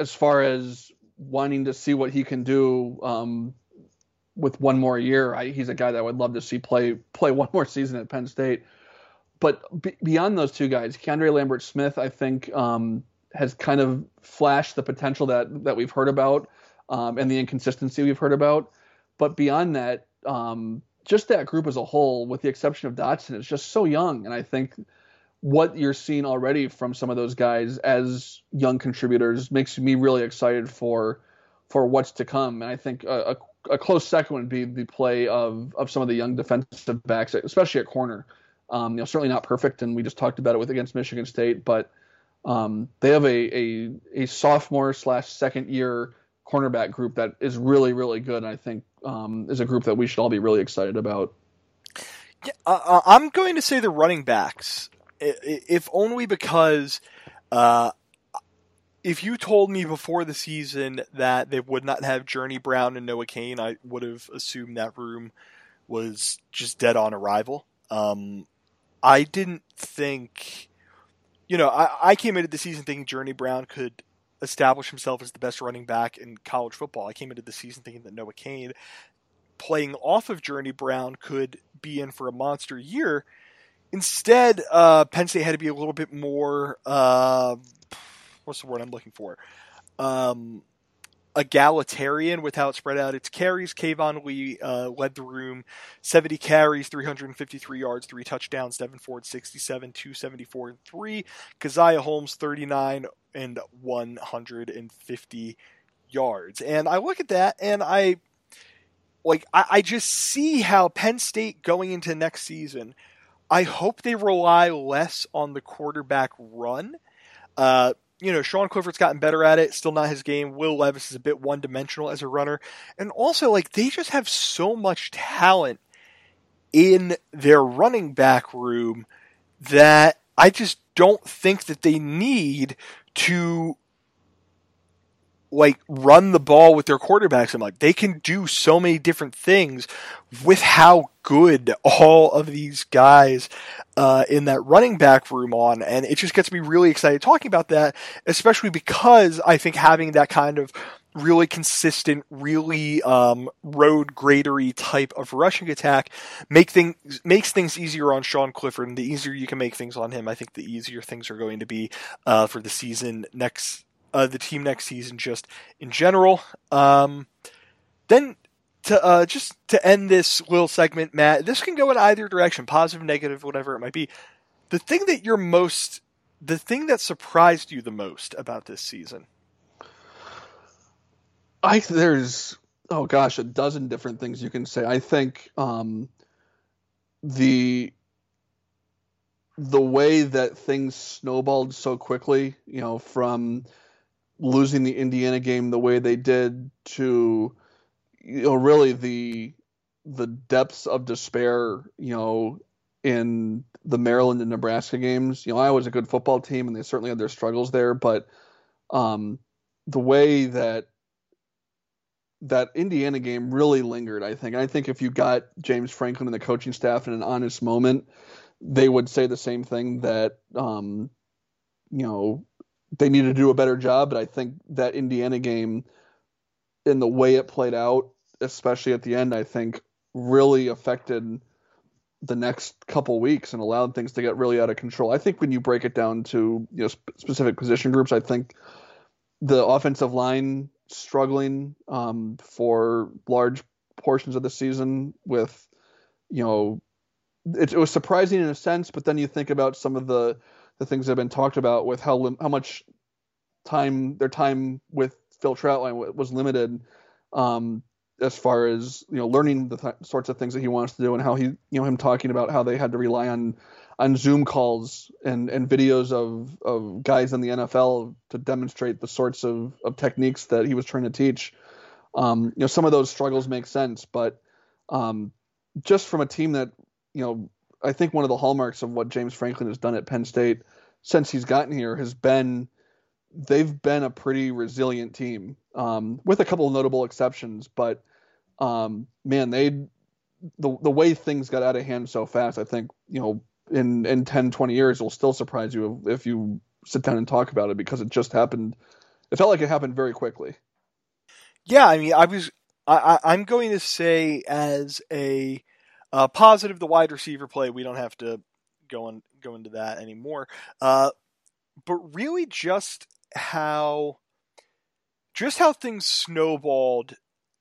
as far as wanting to see what he can do um, with one more year, I, he's a guy that I would love to see play play one more season at Penn State. But b- beyond those two guys, Keandre Lambert-Smith, I think, um, has kind of flashed the potential that, that we've heard about um, and the inconsistency we've heard about. But beyond that, um, just that group as a whole, with the exception of Dotson, is just so young. And I think what you're seeing already from some of those guys as young contributors makes me really excited for for what's to come. And I think a, a, a close second would be the play of, of some of the young defensive backs, especially at corner. Um, you know, certainly not perfect, and we just talked about it with against Michigan State, but Um, they have a, a, a sophomore slash second year cornerback group that is really, really good. And I think um, is a group that we should all be really excited about. Yeah, uh, I'm going to say the running backs, if only because uh, if you told me before the season that they would not have Journey Brown and Noah Cain, I would have assumed that room was just dead on arrival. Um, I didn't think... You know, I, I came into the season thinking Journey Brown could establish himself as the best running back in college football. I came into the season thinking that Noah Cain, playing off of Journey Brown, could be in for a monster year. Instead, uh, Penn State had to be a little bit more, uh, what's the word I'm looking for? Um, egalitarian with how it spread out its carries. Keyvon Lee uh, led the room, seventy carries, three hundred fifty-three yards, three touchdowns. Devin Ford, sixty-seven, two seventy-four, and three. Caziah Holmes, thirty-nine, and one hundred fifty yards. And I look at that, and I like I, I just see how Penn State going into next season, I hope they rely less on the quarterback run. Uh, You know, Sean Clifford's gotten better at it. Still not his game. Will Levis is a bit one-dimensional as a runner. And also, like, they just have so much talent in their running back room that I just don't think that they need to, like, run the ball with their quarterbacks. I'm like, they can do so many different things with how good all of these guys uh, in that running back room on, and it just gets me really excited talking about that, especially because I think having that kind of really consistent, really um, road gradery type of rushing attack make things makes things easier on Sean Clifford, and the easier you can make things on him, I think the easier things are going to be uh, for the season next, uh, the team next season, just in general. Um, then. To, uh, just to end this little segment, Matt, this can go in either direction, positive, negative, whatever it might be. The thing that you're most, the thing that surprised you the most about this season? I there's, oh gosh, a dozen different things you can say. I think um, the the way that things snowballed so quickly, you know, from losing the Indiana game the way they did to, you know, really the the depths of despair, you know, in the Maryland and Nebraska games. You know, Iowa's a good football team and they certainly had their struggles there, but um, the way that that Indiana game really lingered, I think. And I think if you got James Franklin and the coaching staff in an honest moment, they would say the same thing, that, um, you know, they needed to do a better job. But I think that Indiana game, in the way it played out, especially at the end, I think really affected the next couple weeks and allowed things to get really out of control. I think when you break it down to, you know, sp- specific position groups, I think the offensive line struggling um, for large portions of the season with, you know, It, it was surprising in a sense, but then you think about some of the, the things that have been talked about with how lim- how much time their time with Phil Troutline was limited, um, as far as, you know, learning the th- sorts of things that he wants to do, and how he, you know, him talking about how they had to rely on on Zoom calls and, and videos of, of guys in the N F L to demonstrate the sorts of, of techniques that he was trying to teach. Um, you know, some of those struggles make sense, but um, just from a team that, you know, I think one of the hallmarks of what James Franklin has done at Penn State since he's gotten here has been, they've been a pretty resilient team, um, with a couple of notable exceptions, but um, man, they, the the way things got out of hand so fast, I think, you know, in, in ten, twenty years, it'll still surprise you if, if you sit down and talk about it, because it just happened. It felt like it happened very quickly. Yeah. I mean, I was, I, I I'm going to say as a, Uh, positive, the wide receiver play. We don't have to go on go into that anymore. Uh, but really, just how just how things snowballed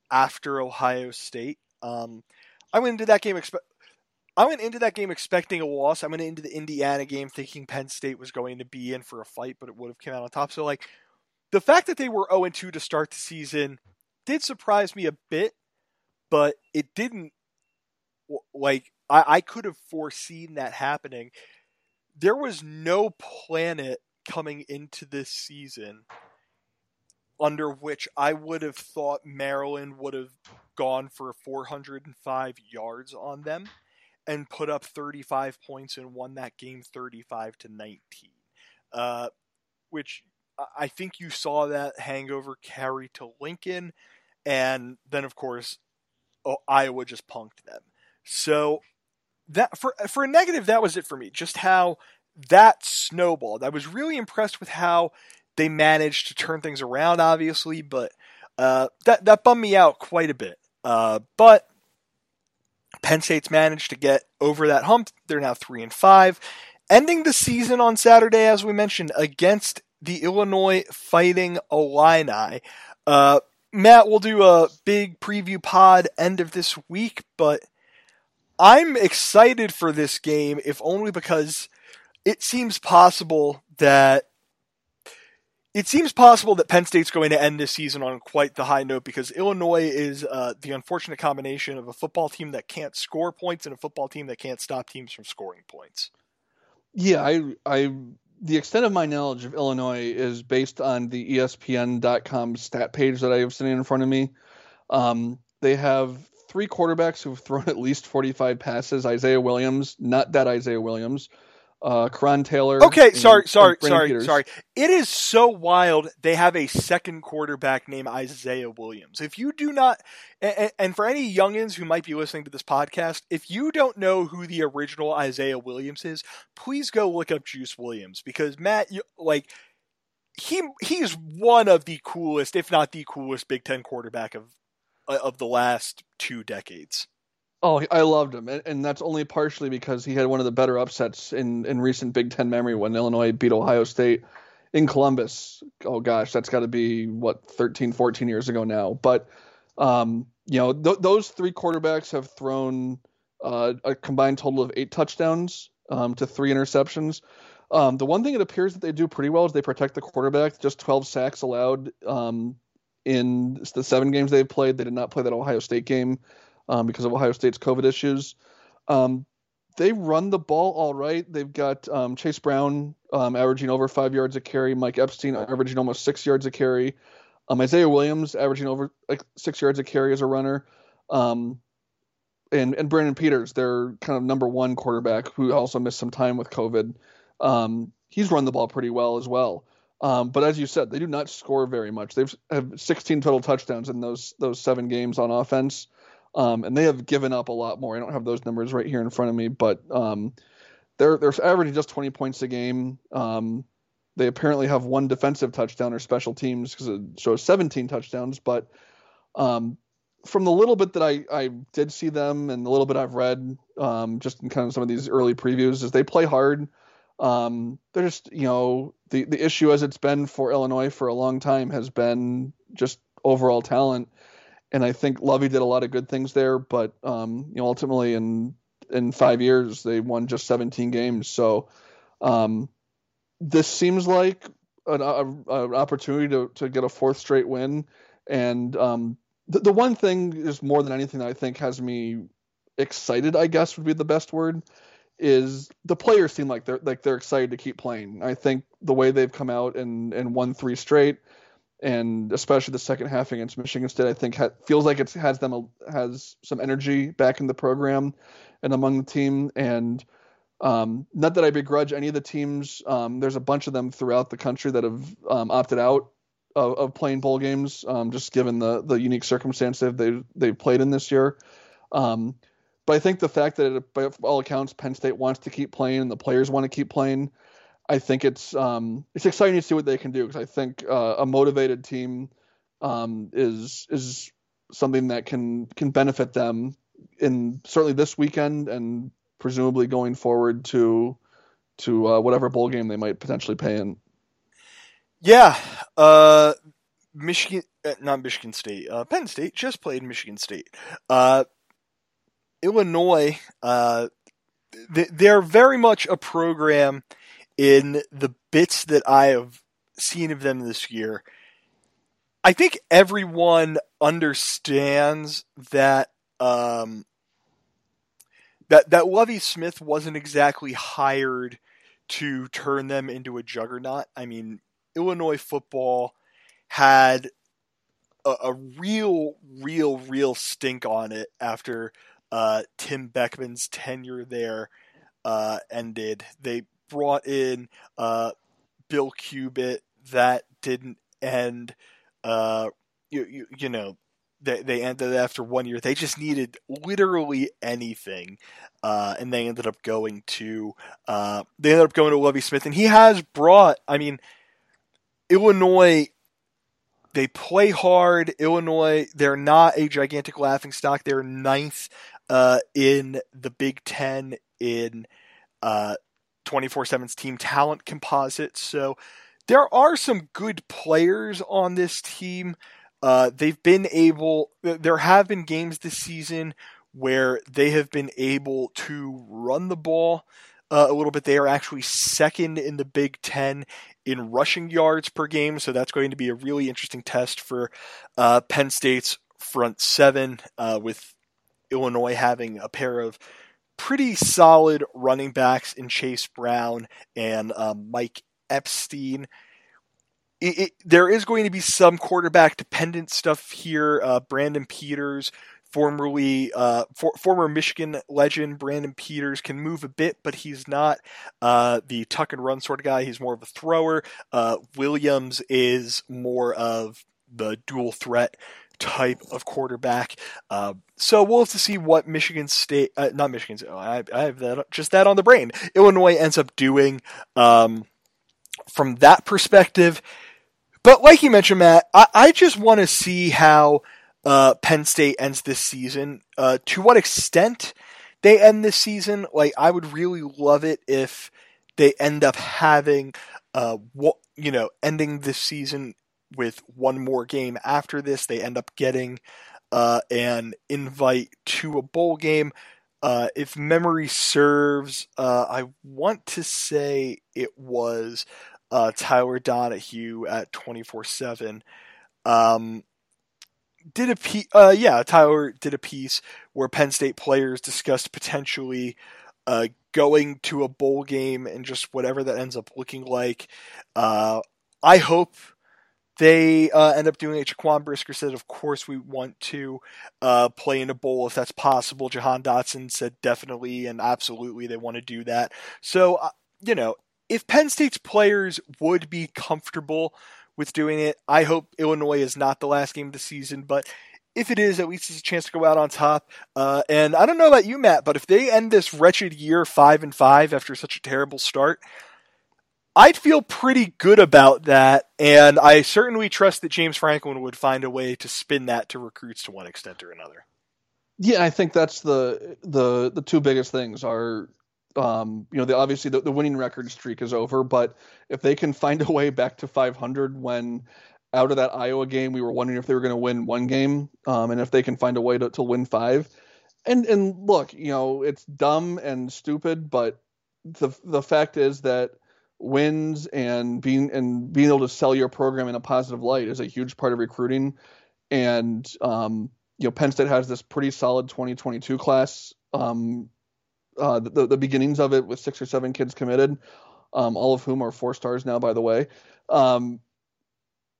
after Ohio State. Um, I went into that game expe- I went into that game expecting a loss. I went into the Indiana game thinking Penn State was going to be in for a fight, but it would have come out on top. So, like, the fact that they were oh and two to start the season did surprise me a bit, but it didn't. Like, I, I could have foreseen that happening. There was no planet coming into this season under which I would have thought Maryland would have gone for four hundred five yards on them and put up thirty-five points and won that game thirty-five to nineteen, uh, which I think you saw that hangover carry to Lincoln. And then, of course, oh, Iowa just punked them. So that for for a negative, that was it for me. Just how that snowballed. I was really impressed with how they managed to turn things around, obviously, but uh, that that bummed me out quite a bit. Uh, but Penn State's managed to get over that hump. They're now three and five, ending the season on Saturday, as we mentioned, against the Illinois Fighting Illini. Uh, Matt, we'll do a big preview pod end of this week, but I'm excited for this game, if only because it seems possible that it seems possible that Penn State's going to end this season on quite the high note, because Illinois is uh, the unfortunate combination of a football team that can't score points and a football team that can't stop teams from scoring points. Yeah, I, I the extent of my knowledge of Illinois is based on the E S P N dot com stat page that I have sitting in front of me. Um, they have three quarterbacks who have thrown at least forty-five passes. Isaiah Williams, not that Isaiah Williams, uh, Karan Taylor. Okay, and, sorry, sorry, sorry, Peters. sorry. It is so wild. They have a second quarterback named Isaiah Williams. If you do not, and, and for any youngins who might be listening to this podcast, if you don't know who the original Isaiah Williams is, please go look up Juice Williams, because Matt, you, like, he he is one of the coolest, if not the coolest, Big Ten quarterback of of the last two decades. Oh, I loved him. And, and that's only partially because he had one of the better upsets in, in recent Big Ten memory when Illinois beat Ohio State in Columbus. Oh gosh, that's gotta be what, thirteen, fourteen years ago now. But, um, you know, th- those three quarterbacks have thrown uh, a combined total of eight touchdowns um, to three interceptions. Um, the one thing it appears that they do pretty well is they protect the quarterback. Just twelve sacks allowed, um, in the seven games they've played. They did not play that Ohio State game um, because of Ohio State's COVID issues. Um, they run the ball all right. They've got um, Chase Brown um, averaging over five yards a carry. Mike Epstein averaging almost six yards a carry. Um, Isaiah Williams averaging over like, six yards a carry as a runner. Um, and, and Brandon Peters, their kind of number one quarterback, who also missed some time with COVID. Um, he's run the ball pretty well as well. Um, but as you said, they do not score very much. They've have sixteen total touchdowns in those those seven games on offense. Um, and they have given up a lot more. I don't have those numbers right here in front of me, but um, they're they're averaging just twenty points a game. Um, they apparently have one defensive touchdown or special teams, because it shows seventeen touchdowns. But um, from the little bit that I, I did see them and the little bit I've read, um, just in kind of some of these early previews, is they play hard. Um, they're just, you know, the, the issue as it's been for Illinois for a long time has been just overall talent. And I think Lovie did a lot of good things there, but, um, you know, ultimately in, in five years, they won just seventeen games. So, um, this seems like an, a, an opportunity to, to get a fourth straight win. And, um, the, the one thing is more than anything that I think has me excited, I guess would be the best word, is the players seem like they're like they're excited to keep playing. I think the way they've come out and, and won three straight, and especially the second half against Michigan State, I think ha- feels like it has them a, has some energy back in the program and among the team. And um, not that I begrudge any of the teams. Um, there's a bunch of them throughout the country that have um, opted out of, of playing bowl games, um, just given the the unique circumstance that they they've played in this year. Um, But I think the fact that, it, by all accounts, Penn State wants to keep playing and the players want to keep playing, I think it's um, it's exciting to see what they can do, because I think uh, a motivated team um, is is something that can can benefit them in certainly this weekend and presumably going forward to to uh, whatever bowl game they might potentially play in. Yeah, uh, Michigan, not Michigan State, uh, Penn State just played Michigan State. Uh, Illinois, uh, they're very much a program in the bits that I have seen of them this year. I think everyone understands that um, that that Lovie Smith wasn't exactly hired to turn them into a juggernaut. I mean, Illinois football had a, a real, real, real stink on it after Uh, Tim Beckman's tenure there uh, ended. They brought in uh, Bill Cubitt. That didn't end. Uh, you, you, you know, they, they ended after one year. They just needed literally anything, uh, and they ended up going to uh, they ended up going to Lovie Smith, and he has brought. I mean, Illinois. They play hard. Illinois. They're not a gigantic laughingstock. They're ninth. Uh, in the Big Ten in uh, twenty-four seven's team talent composite. So there are some good players on this team. Uh, they've been able, there have been games this season where they have been able to run the ball uh, a little bit. They are actually second in the Big Ten in rushing yards per game. So that's going to be a really interesting test for uh, Penn State's front seven uh, with Illinois having a pair of pretty solid running backs in Chase Brown and uh, Mike Epstein. It, it, there is going to be some quarterback-dependent stuff here. Uh, Brandon Peters, formerly uh, for, former Michigan legend Brandon Peters, can move a bit, but he's not uh, the tuck-and-run sort of guy. He's more of a thrower. Uh, Williams is more of the dual threat type of quarterback. Uh, so we'll have to see what Michigan State, uh, not Michigan State, oh, I, I have that, just that on the brain, Illinois ends up doing um, from that perspective. But like you mentioned, Matt, I, I just want to see how uh, Penn State ends this season, uh, to what extent they end this season. Like, I would really love it if they end up having, uh, what, you know, ending this season with one more game after this. They end up getting uh, an invite to a bowl game. Uh, if memory serves, uh, I want to say it was uh, Tyler Donahue at twenty-four seven. Um, did a pe- uh, yeah, Tyler did a piece where Penn State players discussed potentially uh, going to a bowl game and just whatever that ends up looking like. Uh, I hope they uh, end up doing it. Jaquan Brisker said, of course, we want to uh, play in a bowl if that's possible. Jahan Dotson said definitely and absolutely they want to do that. So, uh, you know, if Penn State's players would be comfortable with doing it, I hope Illinois is not the last game of the season, but if it is, at least it's a chance to go out on top. Uh, and I don't know about you, Matt, but if they end this wretched year five and five after such a terrible start, I'd feel pretty good about that. And I certainly trust that James Franklin would find a way to spin that to recruits to one extent or another. Yeah, I think that's the the the two biggest things are, um, you know, the, obviously the, the winning record streak is over, but if they can find a way back to five hundred when out of that Iowa game, we were wondering if they were going to win one game, um, and if they can find a way to, to win five. And and look, you know, it's dumb and stupid, but the the fact is that wins and being and being able to sell your program in a positive light is a huge part of recruiting. And um, you know, Penn State has this pretty solid twenty twenty-two class. Um, uh, the the beginnings of it with six or seven kids committed, um, all of whom are four stars now, by the way. Um,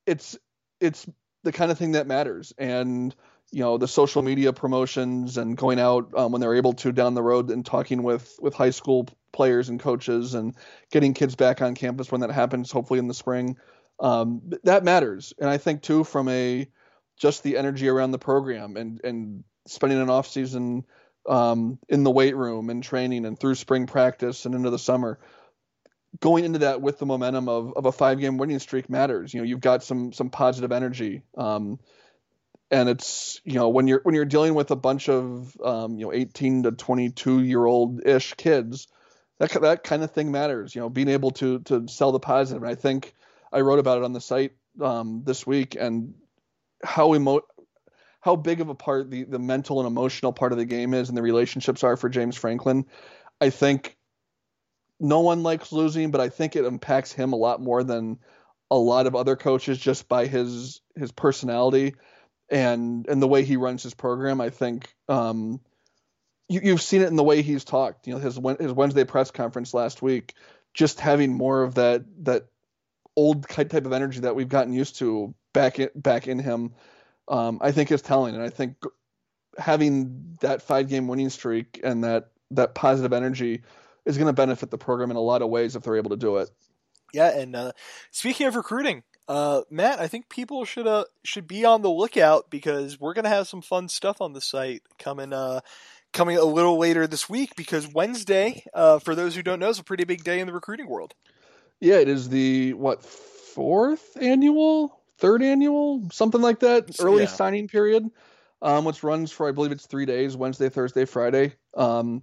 It's it's the kind of thing that matters. And, you know, the social media promotions and going out um, when they're able to down the road and talking with, with high school players and coaches and getting kids back on campus when that happens, hopefully in the spring, um, that matters. And I think, too, from a just the energy around the program and, and spending an off season um, in the weight room and training and through spring practice and into the summer, going into that with the momentum of, of a five game winning streak matters. You know, you've got some, some positive energy. Um, and it's, you know, when you're, when you're dealing with a bunch of, um, you know, eighteen to twenty-two year old ish kids, that, that kind of thing matters, you know, being able to, to sell the positive. And I think I wrote about it on the site um, this week and how emo- how big of a part the, the mental and emotional part of the game is and the relationships are for James Franklin. I think, no one likes losing, but I think it impacts him a lot more than a lot of other coaches just by his his personality and and the way he runs his program. I think um, you, you've seen it in the way he's talked. You know, his his Wednesday press conference last week, just having more of that that old type of energy that we've gotten used to back in, back in him, um, I think is telling. And I think having that five game winning streak and that that positive energy is going to benefit the program in a lot of ways if they're able to do it. Yeah, and uh, speaking of recruiting, uh, Matt, I think people should uh, should be on the lookout because we're going to have some fun stuff on the site coming uh, coming a little later this week because Wednesday, uh, for those who don't know, is a pretty big day in the recruiting world. Yeah, it is the, what, fourth annual, third annual, something like that, early yeah. signing period, um, which runs for, I believe it's three days, Wednesday, Thursday, Friday. Um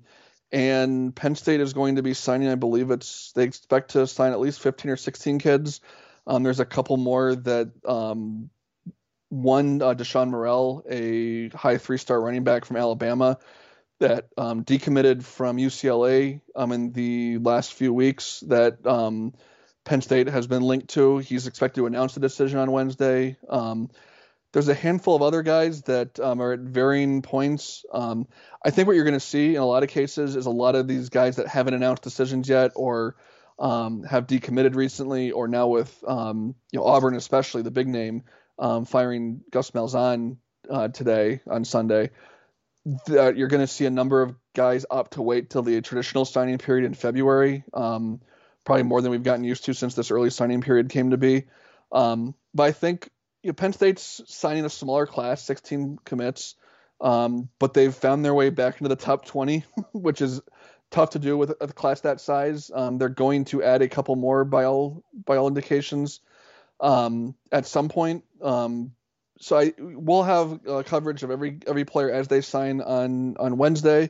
And Penn State is going to be signing, I believe it's, they expect to sign at least fifteen or sixteen kids. Um, there's a couple more that um, one, uh, Deshaun Morrell, a high three-star running back from Alabama that um, decommitted from U C L A um, in the last few weeks that um, Penn State has been linked to. He's expected to announce the decision on Wednesday. Um There's a handful of other guys that um, are at varying points. Um, I think what you're going to see in a lot of cases is a lot of these guys that haven't announced decisions yet or um, have decommitted recently or now with um, you know, Auburn especially, the big name, um, firing Gus Malzahn uh, today on Sunday. That you're going to see a number of guys opt to wait till the traditional signing period in February, um, probably more than we've gotten used to since this early signing period came to be. Um, but I think You know, Penn State's signing a smaller class, sixteen commits, um, but they've found their way back into the top twenty, which is tough to do with a class that size. Um, they're going to add a couple more by all by all indications um, at some point. Um, so I we'll have uh, coverage of every every player as they sign on on Wednesday.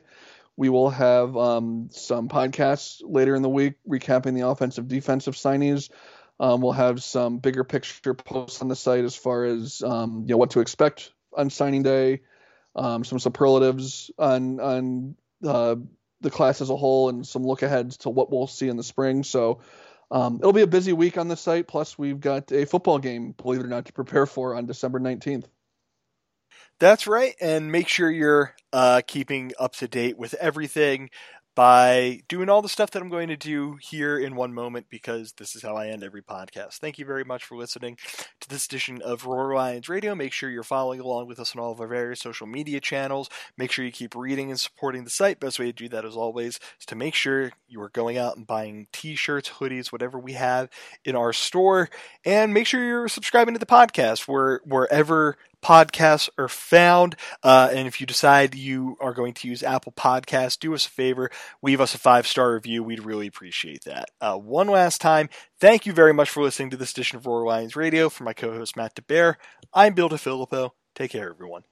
We will have um, some podcasts later in the week recapping the offensive defensive signees. Um, we'll have some bigger picture posts on the site as far as um, you know what to expect on signing day, um, some superlatives on on uh, the class as a whole, and some look aheads to what we'll see in the spring. So um, it'll be a busy week on the site. Plus, we've got a football game, believe it or not, to prepare for on December nineteenth. That's right, and make sure you're uh, keeping up to date with everything. by doing all the stuff that I'm going to do here in one moment, because this is how I end every podcast. Thank you very much for listening to this edition of Roar Lions Radio. Make sure you're following along with us on all of our various social media channels. Make sure you keep reading and supporting the site. Best way to do that, as always, is to make sure you are going out and buying t-shirts, hoodies, whatever we have in our store. And make sure you're subscribing to the podcast where wherever podcasts are found, uh, and if you decide you are going to use Apple Podcasts, do us a favor, leave us a five-star review. We'd really appreciate that. Uh, one last time, thank you very much for listening to this edition of Roar Lions Radio. For my co-host Matt DeBear, I'm Bill DeFilippo. Take care, everyone.